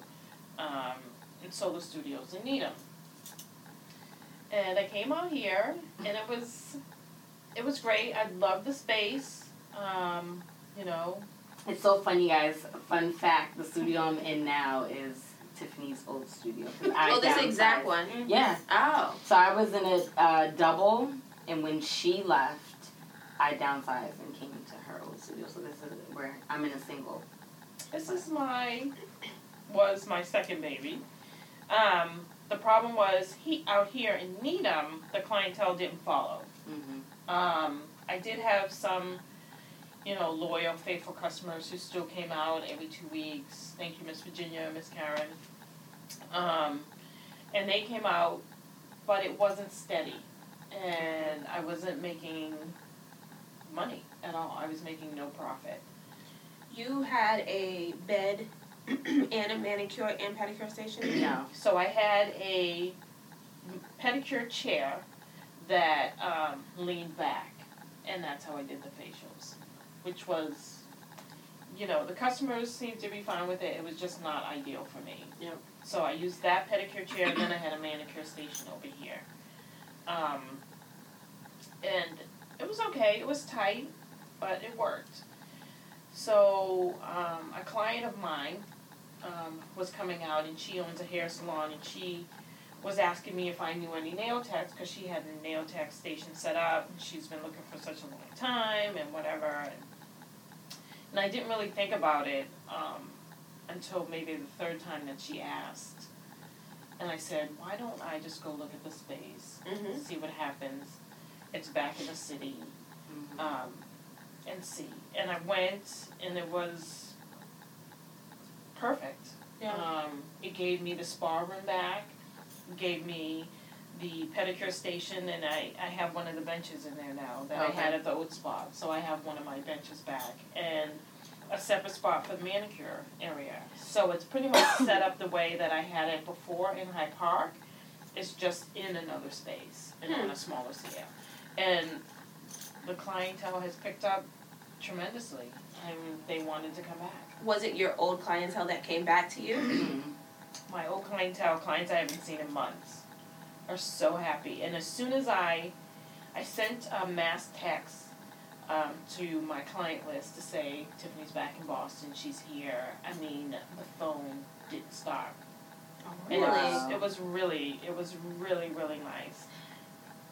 um, in Solar Studios in Needham. And I came out here, and it was... It was great. I loved the space. Um, you know. It's so funny, guys. Fun fact, the studio I'm in now is Tiffany's old studio. Oh, this exact one? Mm-hmm. Yeah. Oh. So I was in a uh, double, and when she left, I downsized and came to her old studio. So this is where I'm in a single. This but. is my, was my second baby. Um, the problem was, he out here in Needham, the clientele didn't follow. Mm-hmm. Um, I did have some, you know, loyal, faithful customers who still came out every two weeks. Thank you, Miss Virginia, Miss Karen. Um, and they came out, but it wasn't steady. And I wasn't making money at all. I was making no profit. You had a bed and a manicure and pedicure station? No. So I had a pedicure chair that um, leaned back, and that's how I did the facials, which was, you know, the customers seemed to be fine with it. It was just not ideal for me. Yep. So I used that pedicure chair, and then I had a manicure station over here. Um, and it was okay. It was tight, but it worked. So um, a client of mine um, was coming out, and she owns a hair salon, and she... was asking me if I knew any nail techs, because she had a nail tech station set up, and she's been looking for such a long time, and whatever. And, and I didn't really think about it um, until maybe the third time that she asked. And I said, why don't I just go look at the space, mm-hmm. see what happens. It's back in the city, mm-hmm. um, and see. And I went, and it was perfect. Yeah. Um, it gave me the spa room back. Gave me the pedicure station, and I, I have one of the benches in there now that okay. I had at the old spot. So I have one of my benches back, and a separate spot for the manicure area. So it's pretty much set up the way that I had it before in Hyde Park. It's just in another space and hmm. on a smaller scale. And the clientele has picked up tremendously, and they wanted to come back. Was it your old clientele that came back to you? My old clientele, clients I haven't seen in months, are so happy. And as soon as I, I sent a mass text um, to my client list to say, Tiffany's back in Boston, she's here. I mean, the phone didn't stop. Oh, really? It was, it was really, it was really, really nice.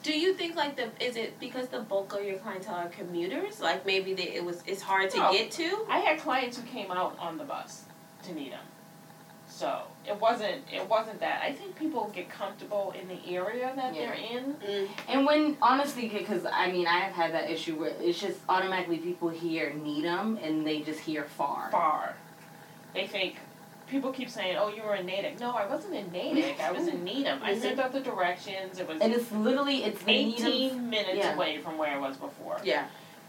Do you think, like, the is it because the bulk of your clientele are commuters? Like, maybe they, it was it's hard to no, get to? I had clients who came out on the bus to Needham. So it wasn't it wasn't that. I think people get comfortable in the area that yeah. they're in. Mm. And when, honestly, because, I mean, I have had that issue where it's just automatically people hear Needham, and they just hear far. Far. They think, people keep saying, oh, you were in Natick. No, I wasn't in Natick. I was in Needham. Mm-hmm. I sent out the directions. It was and it's literally, it's eighteen minutes yeah. away from where I was before. Yeah.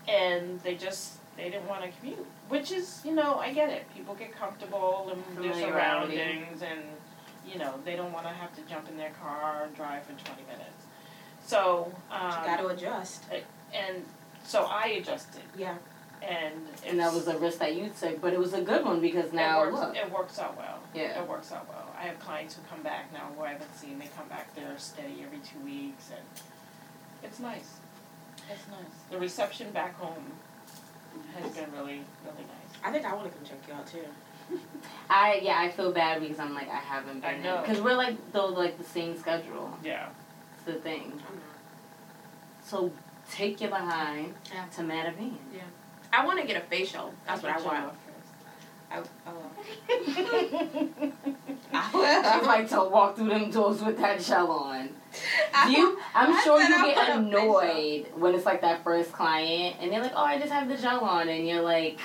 And they just... They didn't want to commute, which is, you know, I get it. People get comfortable in their surroundings, and, you know, they don't want to have to jump in their car and drive for twenty minutes. So, um... you got to adjust. And so I adjusted. Yeah. And... And that was a risk that you took, but it was a good one, because now, it works, look. It works out well. Yeah. It works out well. I have clients who come back now who I haven't seen. They come back, they're steady every two weeks, and it's nice. It's nice. The reception back home... has been really, really nice. I think I want to come check you out, too. I Yeah, I feel bad because I'm like, I haven't been. I know. Because we're, like, though, like, the same schedule. Yeah. It's the thing. I'm not. So, take your behind yeah. to Mattapan. Yeah. I want to get a facial. That's what I want. I, I will. I would like to walk through them doors with that gel on. Do you, I'm I sure you get annoyed when it's like that first client and they're like, oh, I just have the gel on. And you're like...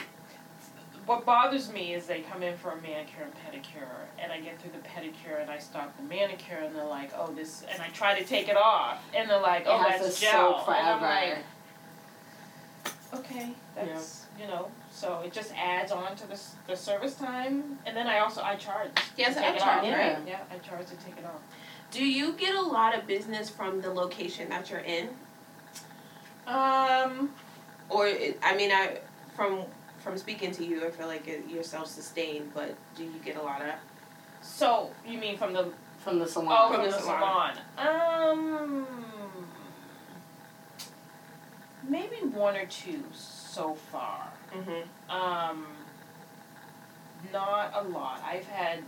What bothers me is they come in for a manicure and pedicure, and I get through the pedicure and I start the manicure, and they're like, oh, this... And I try to take it off, and they're like, oh, that's gel. And I'm like, okay, that's, yeah. you know... So it just adds on to the the service time, and then I also I charge. Yes, I charge. Yeah. Right? Yeah, I charge to take it off. Do you get a lot of business from the location that you're in? Um, or I mean, I from from speaking to you, I feel like it, you're self-sustained. But do you get a lot of? So you mean from the from the salon? Oh, from, from the, the salon. salon. Um, maybe one or two so far. Mm-hmm. Um, not a lot. I've had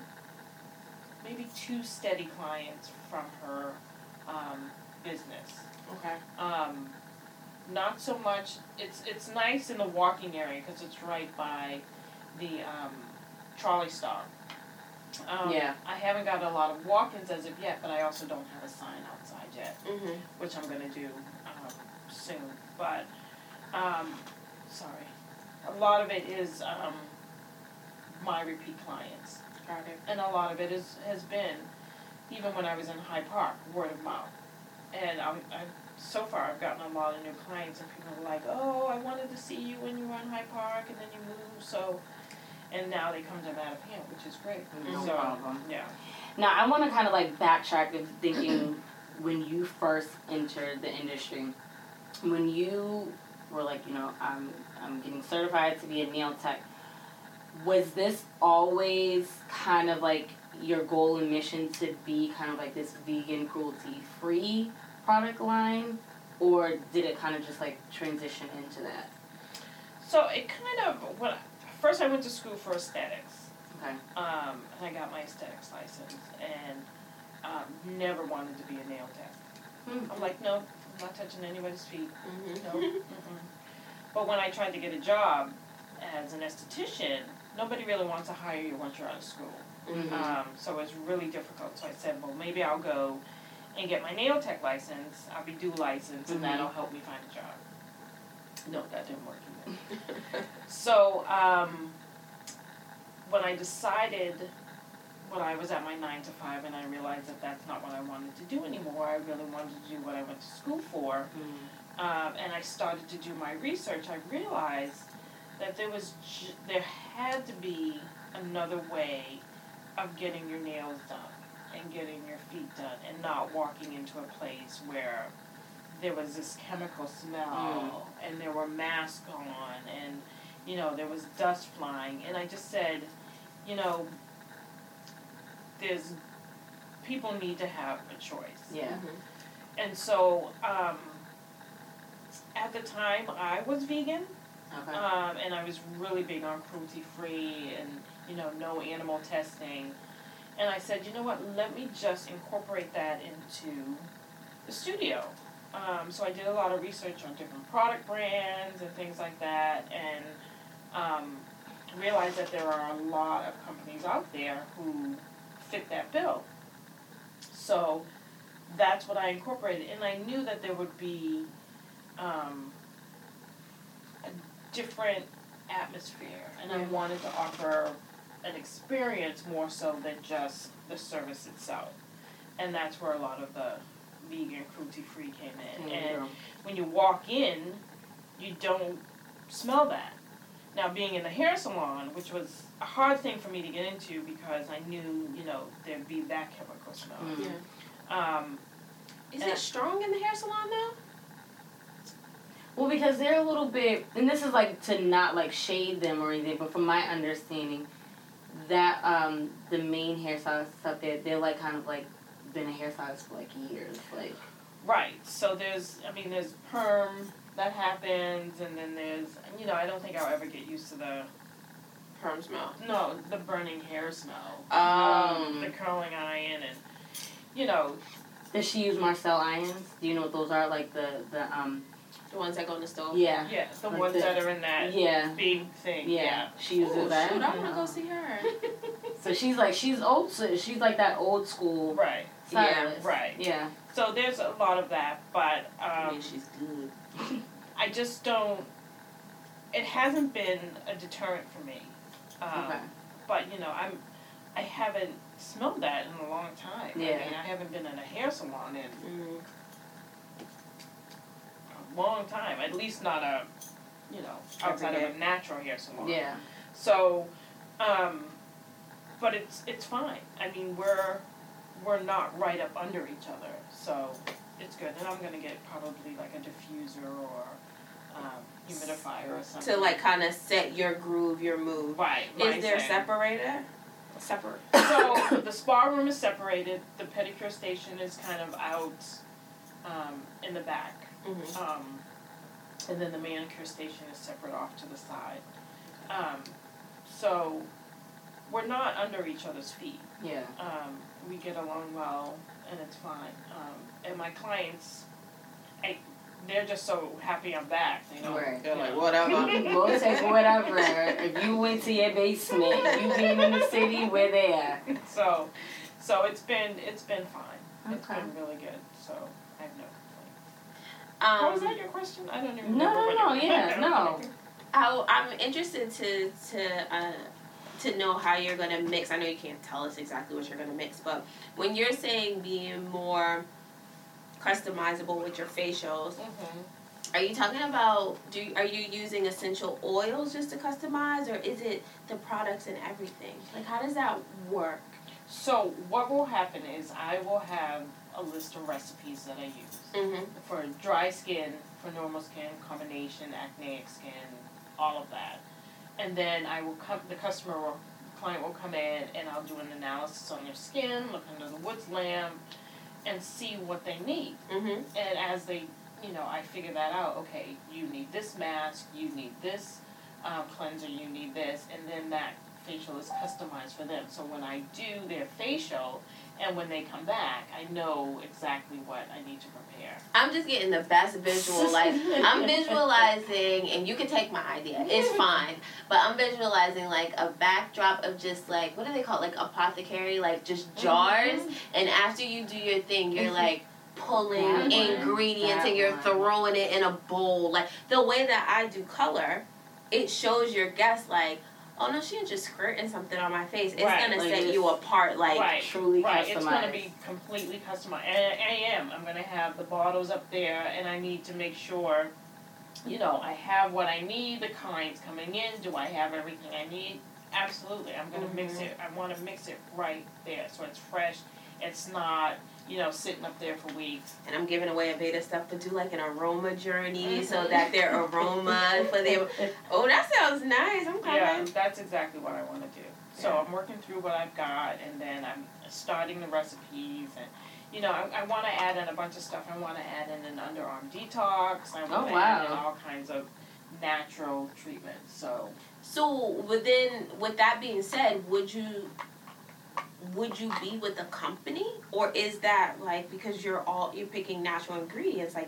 maybe two steady clients from her um, business. Okay. Um, not so much. It's it's nice in the walking area because it's right by the um, trolley stop. Um, yeah. I haven't got a lot of walk-ins as of yet, but I also don't have a sign outside yet, mm-hmm. which I'm gonna do um, soon. But um, sorry. A lot of it is um, my repeat clients. Got it. And a lot of it is, has been, even when I was in Hyde Park, word of mouth. And I'm, I'm, so far I've gotten a lot of new clients, and people are like, oh, I wanted to see you when you were in Hyde Park, and then you moved, so... And now they come to Mattapan, which is great. No so, problem. Yeah. Now, I want to kind of, like, backtrack of thinking when you first entered the industry, when you... were like, you know, I'm I'm getting certified to be a nail tech. Was this always kind of like your goal and mission to be kind of like this vegan, cruelty-free product line? Or did it kind of just like transition into that? So it kind of, when I, first I went to school for aesthetics. Okay. Um, and I got my aesthetics license and um, never wanted to be a nail tech. Mm-hmm. I'm like, no. I'm not touching anybody's feet. Mm-hmm. No. Mm-hmm. But when I tried to get a job as an esthetician, nobody really wants to hire you once you're out of school. Mm-hmm. Um, so it's really difficult. So I said, well, maybe I'll go and get my nail tech license. I'll be dual licensed, mm-hmm. and that'll help me find a job. No, that didn't work either. So um, when I decided... When I was at my nine to five and I realized that that's not what I wanted to do anymore. I really wanted to do what I went to school for. Mm. Um, and I started to do my research. I realized that there was j- there had to be another way of getting your nails done and getting your feet done and not walking into a place where there was this chemical smell mm. and there were masks on and, you know, there was dust flying. And I just said, you know... There's, people need to have a choice. Yeah. Mm-hmm. And so, um, at the time, I was vegan. Okay. Um, and I was really big on cruelty-free and, you know, no animal testing. And I said, you know what, let me just incorporate that into the studio. Um, so I did a lot of research on different product brands and things like that. And um, realized that there are a lot of companies out there who... fit that bill. So that's what I incorporated, and I knew that there would be um, a different atmosphere, and I wanted to offer an experience more so than just the service itself, and that's where a lot of the vegan, cruelty-free came in, mm-hmm. and when you walk in, you don't smell that. Now, being in the hair salon, which was a hard thing for me to get into because I knew, you know, there'd be that chemical smell. Mm. Yeah. Um, Is it strong in the hair salon, though? Well, because they're a little bit, and this is, like, to not, like, shade them or anything, but from my understanding, that, um, the main hairstylists up there, they're, like, kind of, like, been a hairstylist for, like, years, like. Right. So there's, I mean, there's perm... That happens, and then there's, you know, I don't think I'll ever get used to the... Perm smell? No, the burning hair smell. Um, um the curling iron, and, you know... Does she use Marcel irons? Do you know what those are? Like, the, the um The ones that go in the stove? Yeah. Yeah, the like ones the, that are in that yeah. big thing. Yeah. yeah. She was in that. Shoot, I want to go see her. So she's like, she's old, so she's like that old school. Right. Stylist. Yeah, right. Yeah. So there's a lot of that, but... Um, I mean, she's good. I just don't... It hasn't been a deterrent for me. Um, okay. But, you know, I'm, I haven't smelled that in a long time. Yeah. I mean, I haven't been in a hair salon in... Mm. long time, at least not a, you know, outside of a natural hair salon. Yeah. So, um, but it's it's fine. I mean, we're we're not right up under each other, so it's good. And I'm gonna get probably like a diffuser or um, humidifier or something to like kind of set your groove, your mood. Right. Is there a separator? Separate. So the spa room is separated. The pedicure station is kind of out um, in the back. Mm-hmm. Um, and then the manicure station is separate off to the side. Um, so we're not under each other's feet. Yeah. Um, we get along well, and it's fine. Um, and my clients, I, they're just so happy I'm back. You know? Right. They're like, whatever. We'll take whatever. If you went to your basement, you came in the city, we're there. So, so it's been it's been fine. Okay. It's been really good. So I have no. Um, what was that your question? I don't even know. No, no, no, yeah, no. How, I'm interested to to uh, to know how you're going to mix. I know you can't tell us exactly what you're going to mix, but when you're saying being more customizable with your facials, mm-hmm. are you talking about, do you, are you using essential oils just to customize, or is it the products and everything? Like, how does that work? So what will happen is I will have a list of recipes that I use mm-hmm. for dry skin, for normal skin, combination, acneic skin, all of that. And then I will come, the customer will, the client will come in and I'll do an analysis on their skin, look under the Woods lamp, and see what they need. Mm-hmm. And as they, you know, I figure that out, okay, you need this mask, you need this uh, cleanser, you need this, and then that facial is customized for them. So when I do their facial, and when they come back, I know exactly what I need to prepare. I'm just getting the best visual. Like, I'm visualizing, and you can take my idea. It's fine. But I'm visualizing, like, a backdrop of just, like, what do they call it? Like, apothecary, like, just jars. Mm-hmm. And after you do your thing, you're, like, pulling that ingredients, and you're one. throwing it in a bowl. Like, the way that I do color, it shows your guests, like, oh, no, she ain't just squirting something on my face. It's right. going like to set you apart, like, right. truly right. customized. It's going to be completely customized. And I am. I'm going to have the bottles up there, and I need to make sure, you know, I have what I need, the clients coming in. Do I have everything I need? Absolutely. I'm going to mm-hmm. mix it. I want to mix it right there so it's fresh. It's not... you know, sitting up there for weeks. And I'm giving away a bit of stuff, but do like an aroma journey mm-hmm. so that their aroma for their... Oh, that sounds nice. I'm coming. Yeah, that's exactly what I want to do. So yeah. I'm working through what I've got, and then I'm starting the recipes, and you know, I, I want to add in a bunch of stuff. I want to add in an underarm detox. I want oh, to wow. add in all kinds of natural treatments. So. So within, with that being said, would you? Would you be with a company, or is that like because you're all you're picking natural ingredients? Like,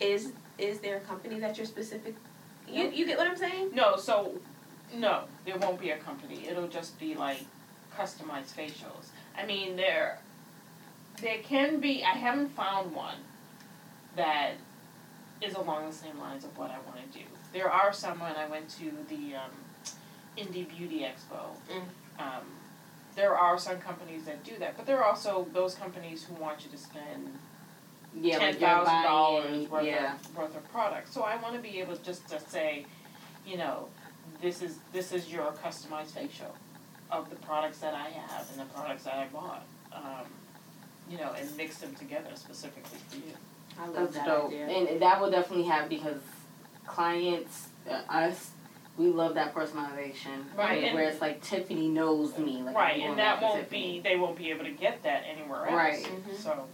is is there a company that you're specific? You you get what I'm saying? No, so no, there won't be a company. It'll just be like customized facials. I mean, there there can be. I haven't found one that is along the same lines of what I want to do. There are some when I went to the um, Indie Beauty Expo. Mm. Um, There are some companies that do that, but there are also those companies who want you to spend yeah, ten thousand dollars worth yeah. of worth of product. So I want to be able just to say, you know, this is this is your customized facial of the products that I have and the products that I bought, um, you know, and mix them together specifically for you. I love That's that dope. idea, and that will definitely have because clients, uh, us. We love that personalization, right? Like, where it's like Tiffany knows me, like, right? And that won't Tiffany. be they won't be able to get that anywhere else, right? Mm-hmm. So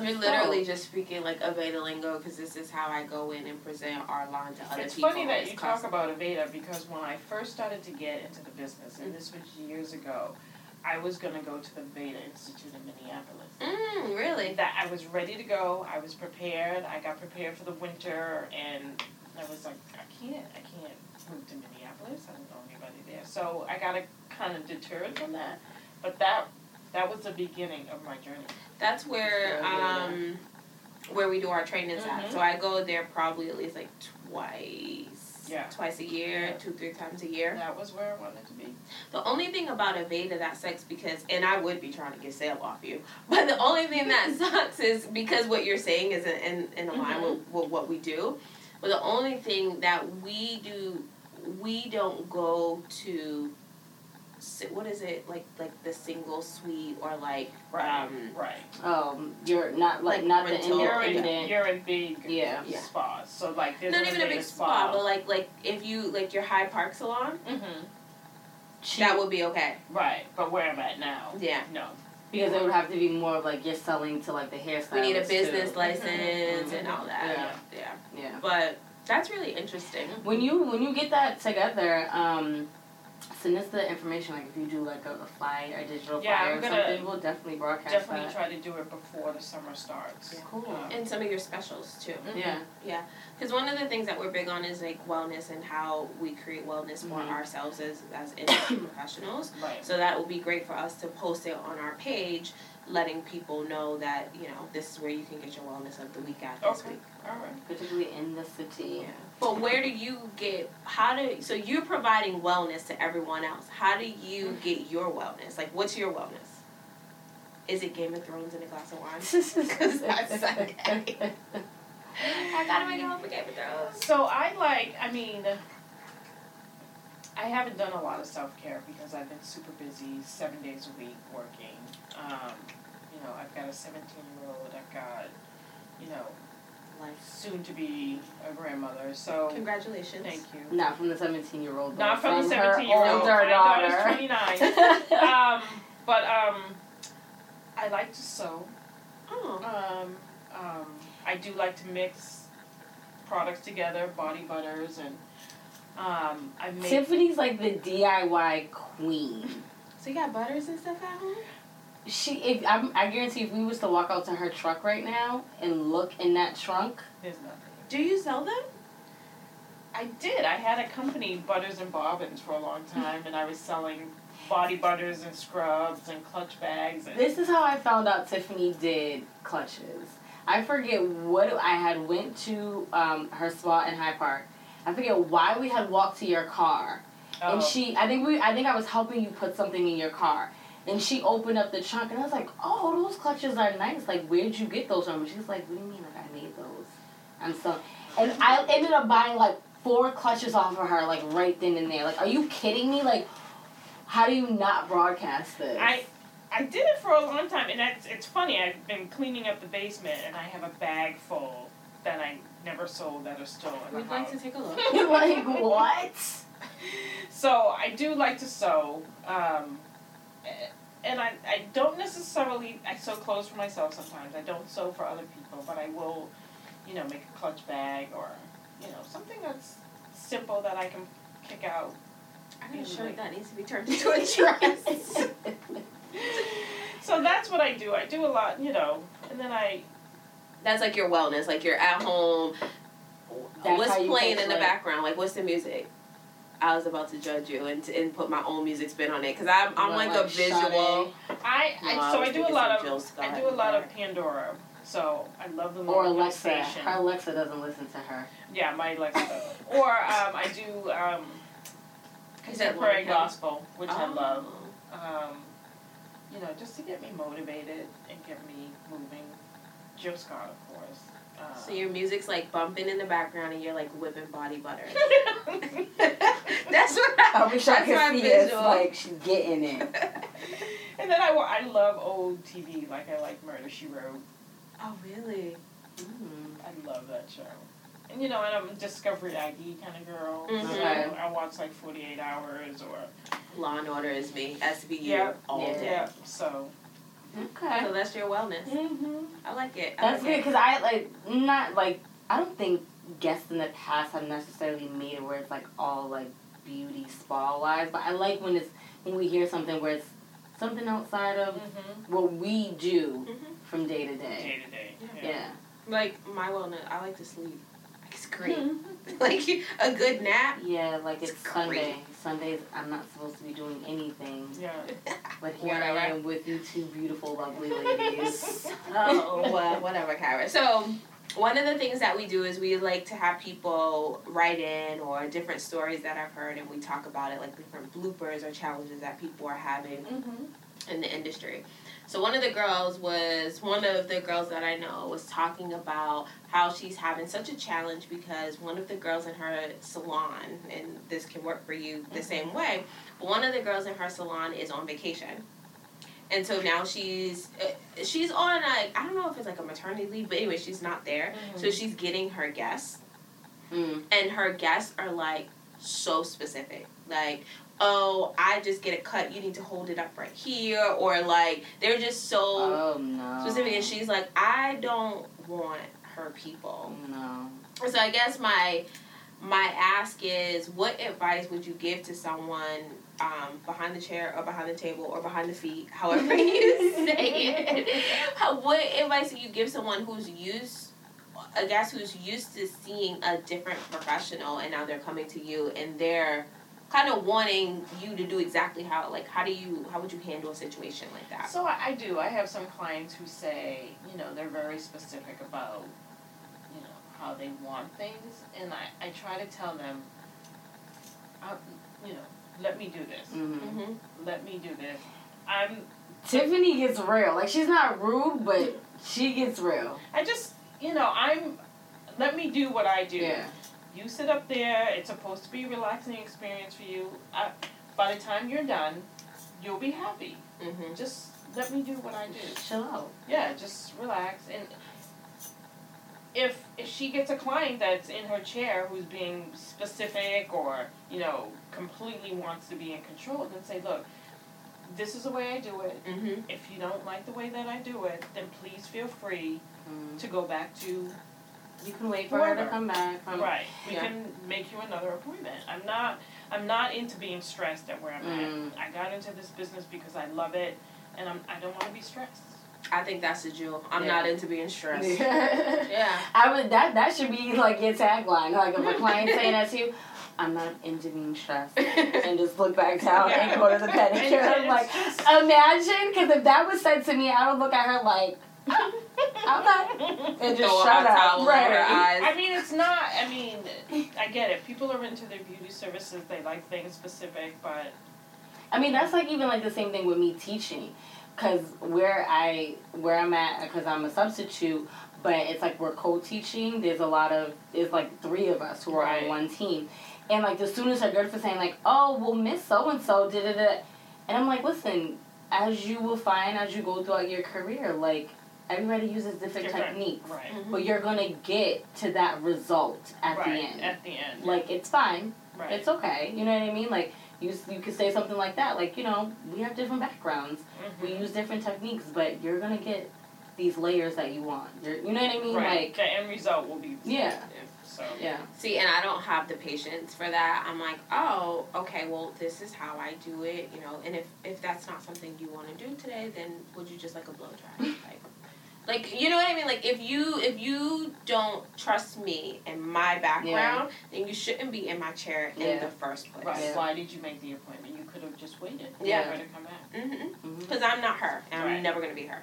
you're literally just speaking like Aveda lingo because this is how I go in and present our line to other it's people. It's funny that you constantly. talk about Aveda because when I first started to get into the business, and this was years ago, I was going to go to the Veda Institute in Minneapolis. Mm, really? That I was ready to go. I was prepared. I got prepared for the winter, and I was like, I can't. I can't move to Minneapolis. I don't know anybody there. So I got kind of deterred from that. But that that was the beginning of my journey. That's where um, where we do our trainings mm-hmm. at. So I go there probably at least like twice. Yeah. Twice a year, yeah. two, three times a year. That was where I wanted to be. The only thing about Aveda that sucks because, and I would be trying to get sale off you, but the only thing that sucks is because what you're saying is in, in, in line mm-hmm. with, with what we do. But the only thing that we do, we don't go to, what is it, like like the single suite or like... Right, um, right. Um, you're not, like, like not the independent... You're in big yeah. spas. So, like, there's not even a big spa, spa, but, like, like if you, like, your Hyde Park salon, mm-hmm. cheap, that would be okay. Right, but where I'm at now, yeah, no. Because it would have to be more of, like, you're selling to, like, the hairstylist. We need a business too. License mm-hmm. and all that. Yeah. Yeah. yeah, yeah. But that's really interesting. When you, when you get that together, um... send us the information, like if you do like a, a flyer, a digital flyer yeah, or something, we'll definitely broadcast definitely that. Definitely try to do it before the summer starts. Yeah. Cool. Um, and some of your specials too. Mm-hmm. Yeah. Yeah. Because one of the things that we're big on is like wellness and how we create wellness for mm-hmm. ourselves as, as industry professionals. Right. So that will be great for us to post it on our page, letting people know that, you know, this is where you can get your wellness of the week after okay. this week. All right. Particularly in the city. Yeah. But where do you get, how do, so you're providing wellness to everyone else. How do you get your wellness? Like, what's your wellness? Is it Game of Thrones and a glass of wine? Because that's okay. I gotta make it home for Game of Thrones. So I like, I mean, I haven't done a lot of self-care because I've been super busy, seven days a week working. Um, you know, I've got a seventeen-year-old, I've got, you know, soon to be a grandmother, so congratulations. Thank you. Not from the seventeen-year-old. Not from, from the seventeen-year-old. My daughter's twenty-nine. um, but um, I like to sew. Oh. Um, um, I do like to mix products together, body butters, and um, I make. Tiffany's like the D I Y queen. So you got butters and stuff at home? She, if I'm, I guarantee, if we was to walk out to her truck right now and look in that trunk, there's nothing. Do you sell them? I did. I had a company, Butters and Bobbins, for a long time, and I was selling body butters and scrubs and clutch bags. And this is how I found out Tiffany did clutches. I forget what I had went to um, her spa in Hyde Park. I forget why we had walked to your car, oh. and she. I think we. I think I was helping you put something in your car. And she opened up the trunk, and I was like, oh, those clutches are nice. Like, where'd you get those from? And she's like, what do you mean? Like, I made those. I'm so... And I ended up buying, like, four clutches off of her, like, right then and there. Like, are you kidding me? Like, how do you not broadcast this? I I did it for a long time, and that's, it's funny. I've been cleaning up the basement, and I have a bag full that I never sold that are still in We'd the house. We'd like to take a look. Like, what? So, I do like to sew, um... And I, I don't necessarily, I sew clothes for myself sometimes. I don't sew for other people, but I will, you know, make a clutch bag or, you know, something that's simple that I can pick out. I'm not sure that needs to be turned into a dress. So that's what I do. I do a lot, you know, and then I... That's like your wellness, like you're at home. That's what's playing in the background? Like, what's the music? I was about to judge you and and put my own music spin on it because I'm I'm like, like a visual. I, I no, so I, I do a lot of Jill Scott I do a lot there. of Pandora. So I love the or Alexa. Her Alexa doesn't listen to her. Yeah, my Alexa. Or um, I do um, contemporary gospel, which oh. I love. Um, you know, just to get me motivated and get me moving. Jill Scott, of course. Uh, so your music's like bumping in the background and you're like whipping body butter. That's what I, I wish I could see it. Like she's getting it. And then I, I love old T V. Like I like Murder, She Wrote. Oh really? Mm. I love that show. And you know, and I'm a Discovery I D kind of girl. Mm-hmm. So I, I watch like forty-eight hours or Law and Order is me. S V U yep. all yeah. day. Yep. So. Okay. So that's your wellness. Mm-hmm. I like it. I that's like good because I like not like I don't think guests in the past have necessarily made it where it's like all like beauty spa wise, but I like when it's when we hear something where it's something outside of mm-hmm. what we do mm-hmm. from day to day. Day to day. Yeah. yeah. Like, my wellness, I like to sleep. It's great. Mm-hmm. Like, a good nap. Yeah, like, it's, it's Sunday. Sundays, I'm not supposed to be doing anything. Yeah. But here whatever. I am with you two beautiful, lovely ladies. Oh, uh, whatever, Kyra. So, one of the things that we do is we like to have people write in or different stories that I've heard, and we talk about it, like different bloopers or challenges that people are having mm-hmm. in the industry. So one of the girls was, one of the girls that I know was talking about how she's having such a challenge because one of the girls in her salon, and this can work for you the mm-hmm. same way, but one of the girls in her salon is on vacation. And so now she's, she's on like, I don't know if it's like a maternity leave, but anyway, she's not there. Mm-hmm. So she's getting her guests. Mm. And her guests are like so specific. Like, oh, I just get a cut. You need to hold it up right here. Or, like, they're just so oh, no. specific. And she's like, I don't want her people. No. So I guess my my ask is, what advice would you give to someone um, behind the chair or behind the table or behind the feet, however you say it? How, what advice do you give someone who's used, I guess, who's used to seeing a different professional and now they're coming to you and they're kind of wanting you to do exactly how, like, how do you, how would you handle a situation like that? So I do. I have some clients who say, you know, they're very specific about, you know, how they want things. And I, I try to tell them, I, you know, let me do this. Mm-hmm. Mm-hmm. Let me do this. I'm... Tiffany gets real. Like, she's not rude, but she gets real. I just, you know, I'm, let me do what I do. Yeah. You sit up there. It's supposed to be a relaxing experience for you. I, by the time you're done, you'll be happy. Mm-hmm. Just let me do what I do. Chill out. Yeah, just relax. And if if she gets a client that's in her chair who's being specific or, you know, completely wants to be in control, then say, look, this is the way I do it. Mm-hmm. If you don't like the way that I do it, then please feel free mm-hmm. to go back to... You can wait for her to come back. Um, right. We yeah. can make you another appointment. I'm not I'm not into being stressed at where I'm mm. at. I got into this business because I love it, and I'm, I don't want to be stressed. I think that's a jewel. I'm yeah. not into being stressed. Yeah. yeah. I would. That that should be, like, your tagline. Like, if a client saying that to you, I'm not into being stressed. And just look back down yeah. and go to the pedicure. I'm like, just... imagine, because if that was said to me, I would look at her like, okay. And just throw shut up. Right. Her eyes. I mean, it's not, I mean, I get it. People are into their beauty services. They like things specific, but... I mean, that's like even like the same thing with me teaching. Because where, I, where I'm at, because I'm a substitute, but it's like we're co-teaching. There's a lot of, it's like three of us who are right. on one team. And like the students are good for saying like, oh, well, Miss So-and-so, da-da-da. And I'm like, listen, as you will find as you go throughout your career, like, everybody uses different, different. techniques, right. mm-hmm. but you're going to get to that result at right. the end. At the end. Like, it's fine. Right. It's okay. You know what I mean? Like, you you could say something like that. Like, you know, we have different backgrounds. Mm-hmm. We use different techniques, but you're going to get these layers that you want. You're, you know what I mean? Right. Like, the end result will be yeah. So. Yeah. See, and I don't have the patience for that. I'm like, oh, okay, well, this is how I do it, you know, and if, if that's not something you want to do today, then would you just, like, a blow dry? Like, Like, you know what I mean? Like, if you if you don't trust me and my background, yeah. then you shouldn't be in my chair yeah. in the first place. Right. Yeah. Why did you make the appointment? You could have just waited for yeah. her to come back. Because mm-hmm. mm-hmm. I'm not her, and right. I'm never going to be her.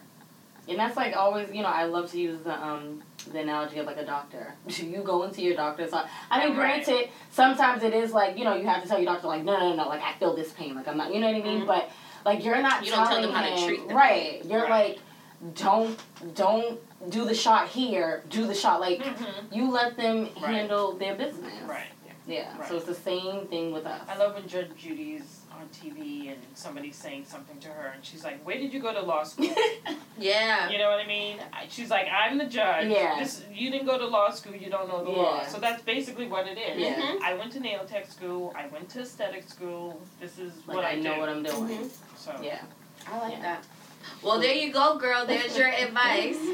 And that's, like, always, you know, I love to use the um the analogy of, like, a doctor. You go into your doctor's office. I mean, right. granted, sometimes it is, like, you know, you have to tell your doctor, like, no, no, no, no, like, I feel this pain. Like, I'm not, you know what I mean? Mm-hmm. But, like, you're not You don't tell them him, how to treat them. Right. You're, right. like... Don't don't do the shot here. Do the shot like mm-hmm. you let them right. handle their business. Right. Yeah. yeah. Right. So it's the same thing with us. I love when Judge Judy's on T V and somebody's saying something to her and she's like, "Where did you go to law school?" yeah. You know what I mean? She's like, "I'm the judge. Yeah. This, you didn't go to law school. You don't know the yeah. law." So that's basically what it is. Yeah. Mm-hmm. I went to nail tech school. I went to aesthetic school. This is like, what I, I know do. what I'm doing. Mm-hmm. So yeah, I like yeah. that. Well, there you go, girl. There's your advice. Um,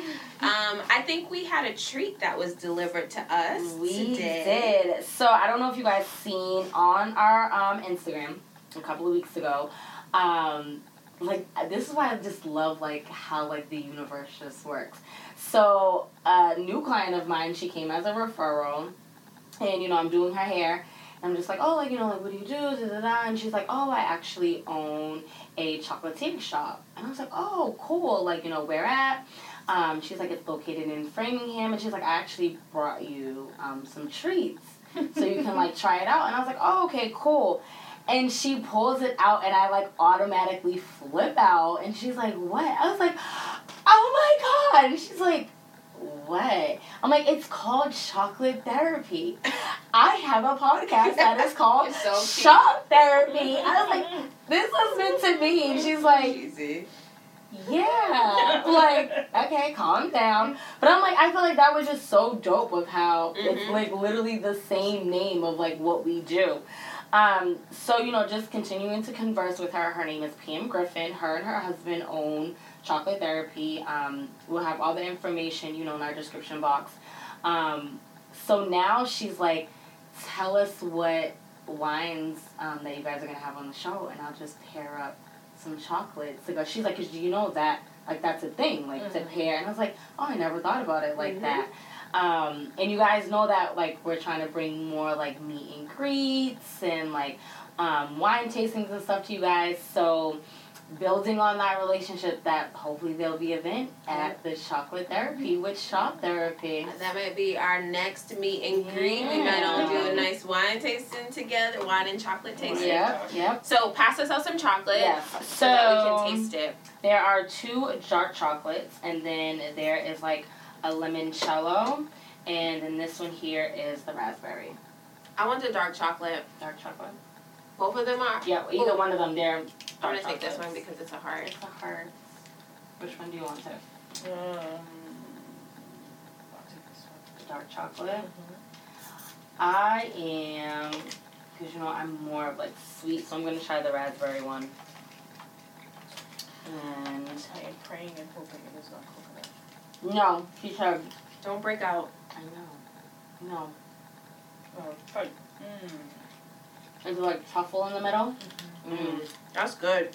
I think we had a treat that was delivered to us we today. We did. So I don't know if you guys seen on our um, Instagram a couple of weeks ago, um, like, this is why I just love, like, how, like, the universe just works. So, a new client of mine, she came as a referral, and, you know, I'm doing her hair, and I'm just like, oh, like, you know, like, what do you do, da-da-da, and she's like, oh, I actually own a chocolatier shop, and I was like, oh, cool, like, you know, where at? Um, she's like, it's located in Framingham, and she's like, I actually brought you, um, some treats, so you can, like, try it out, and I was like, oh, okay, cool. And she pulls it out, and I, like, automatically flip out. And she's like, what? I was like, oh, my God. And she's like, what? I'm like, it's called Chocolate Therapy. I have a podcast that is called so Shop Therapy. I was like, this was meant to be. And she's like, cheesy. Yeah. Like, okay, calm down. But I'm like, I feel like that was just so dope of how mm-hmm. it's, like, literally the same name of, like, what we do. Um, so, you know, just continuing to converse with her. Her name is Pam Griffin. Her and her husband own Chocolate Therapy. Um, we'll have all the information, you know, in our description box. Um, so now she's like, tell us what wines um, that you guys are going to have on the show, and I'll just pair up some chocolates. Like, she's like, 'cause you know that, like, that's a thing, like, mm-hmm. to pair. And I was like, oh, I never thought about it like mm-hmm. that. Um, and you guys know that, like, we're trying to bring more, like, meet and greets and, like, um, wine tastings and stuff to you guys. So, building on that relationship, that hopefully there'll be an event at the Chocolate Therapy with Shop Therapy. That might be our next meet and greet. Yeah. We might all do a nice wine tasting together, wine and chocolate tasting. Yep, yep. So, pass us out some chocolate yes. so, so that we can taste it. There are two dark chocolates, and then there is, like, a limoncello, and then this one here is the raspberry. I want the dark chocolate. Dark chocolate. Both of them are? Yeah, either ooh. One of them. They're dark chocolate. I'm going to take this one because it's a heart. It's a heart. Which one do you want to? Um, I'll take this one. The dark chocolate. Mm-hmm. I am, because you know I'm more of like sweet, so I'm going to try the raspberry one. And I am praying and hoping it is not coconut. No, she said, don't break out. I know. No. Oh, sorry. Mm. Is it like truffle in the middle? Mm. Mm. That's good.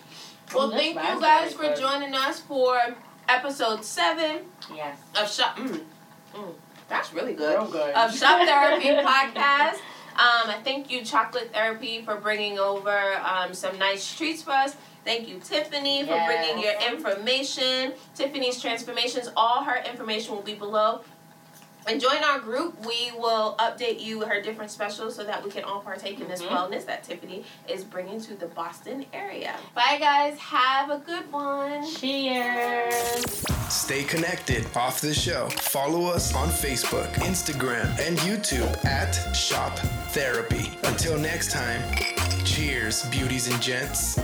Well, thank you guys for joining us for episode seven. Yes. Of Shop. Mm. Mm. That's really good. Real good. Of Shop Therapy podcast. Um, thank you, Chocolate Therapy, for bringing over um, some nice treats for us. Thank you, Tiffany, for yes. bringing your information. Tiffany's Transformations, all her information will be below. And join our group. We will update you her different specials so that we can all partake mm-hmm. in this wellness that Tiffany is bringing to the Boston area. Bye, guys. Have a good one. Cheers. Stay connected off the show. Follow us on Facebook, Instagram, and YouTube at Shop Therapy. Until next time, cheers, beauties and gents.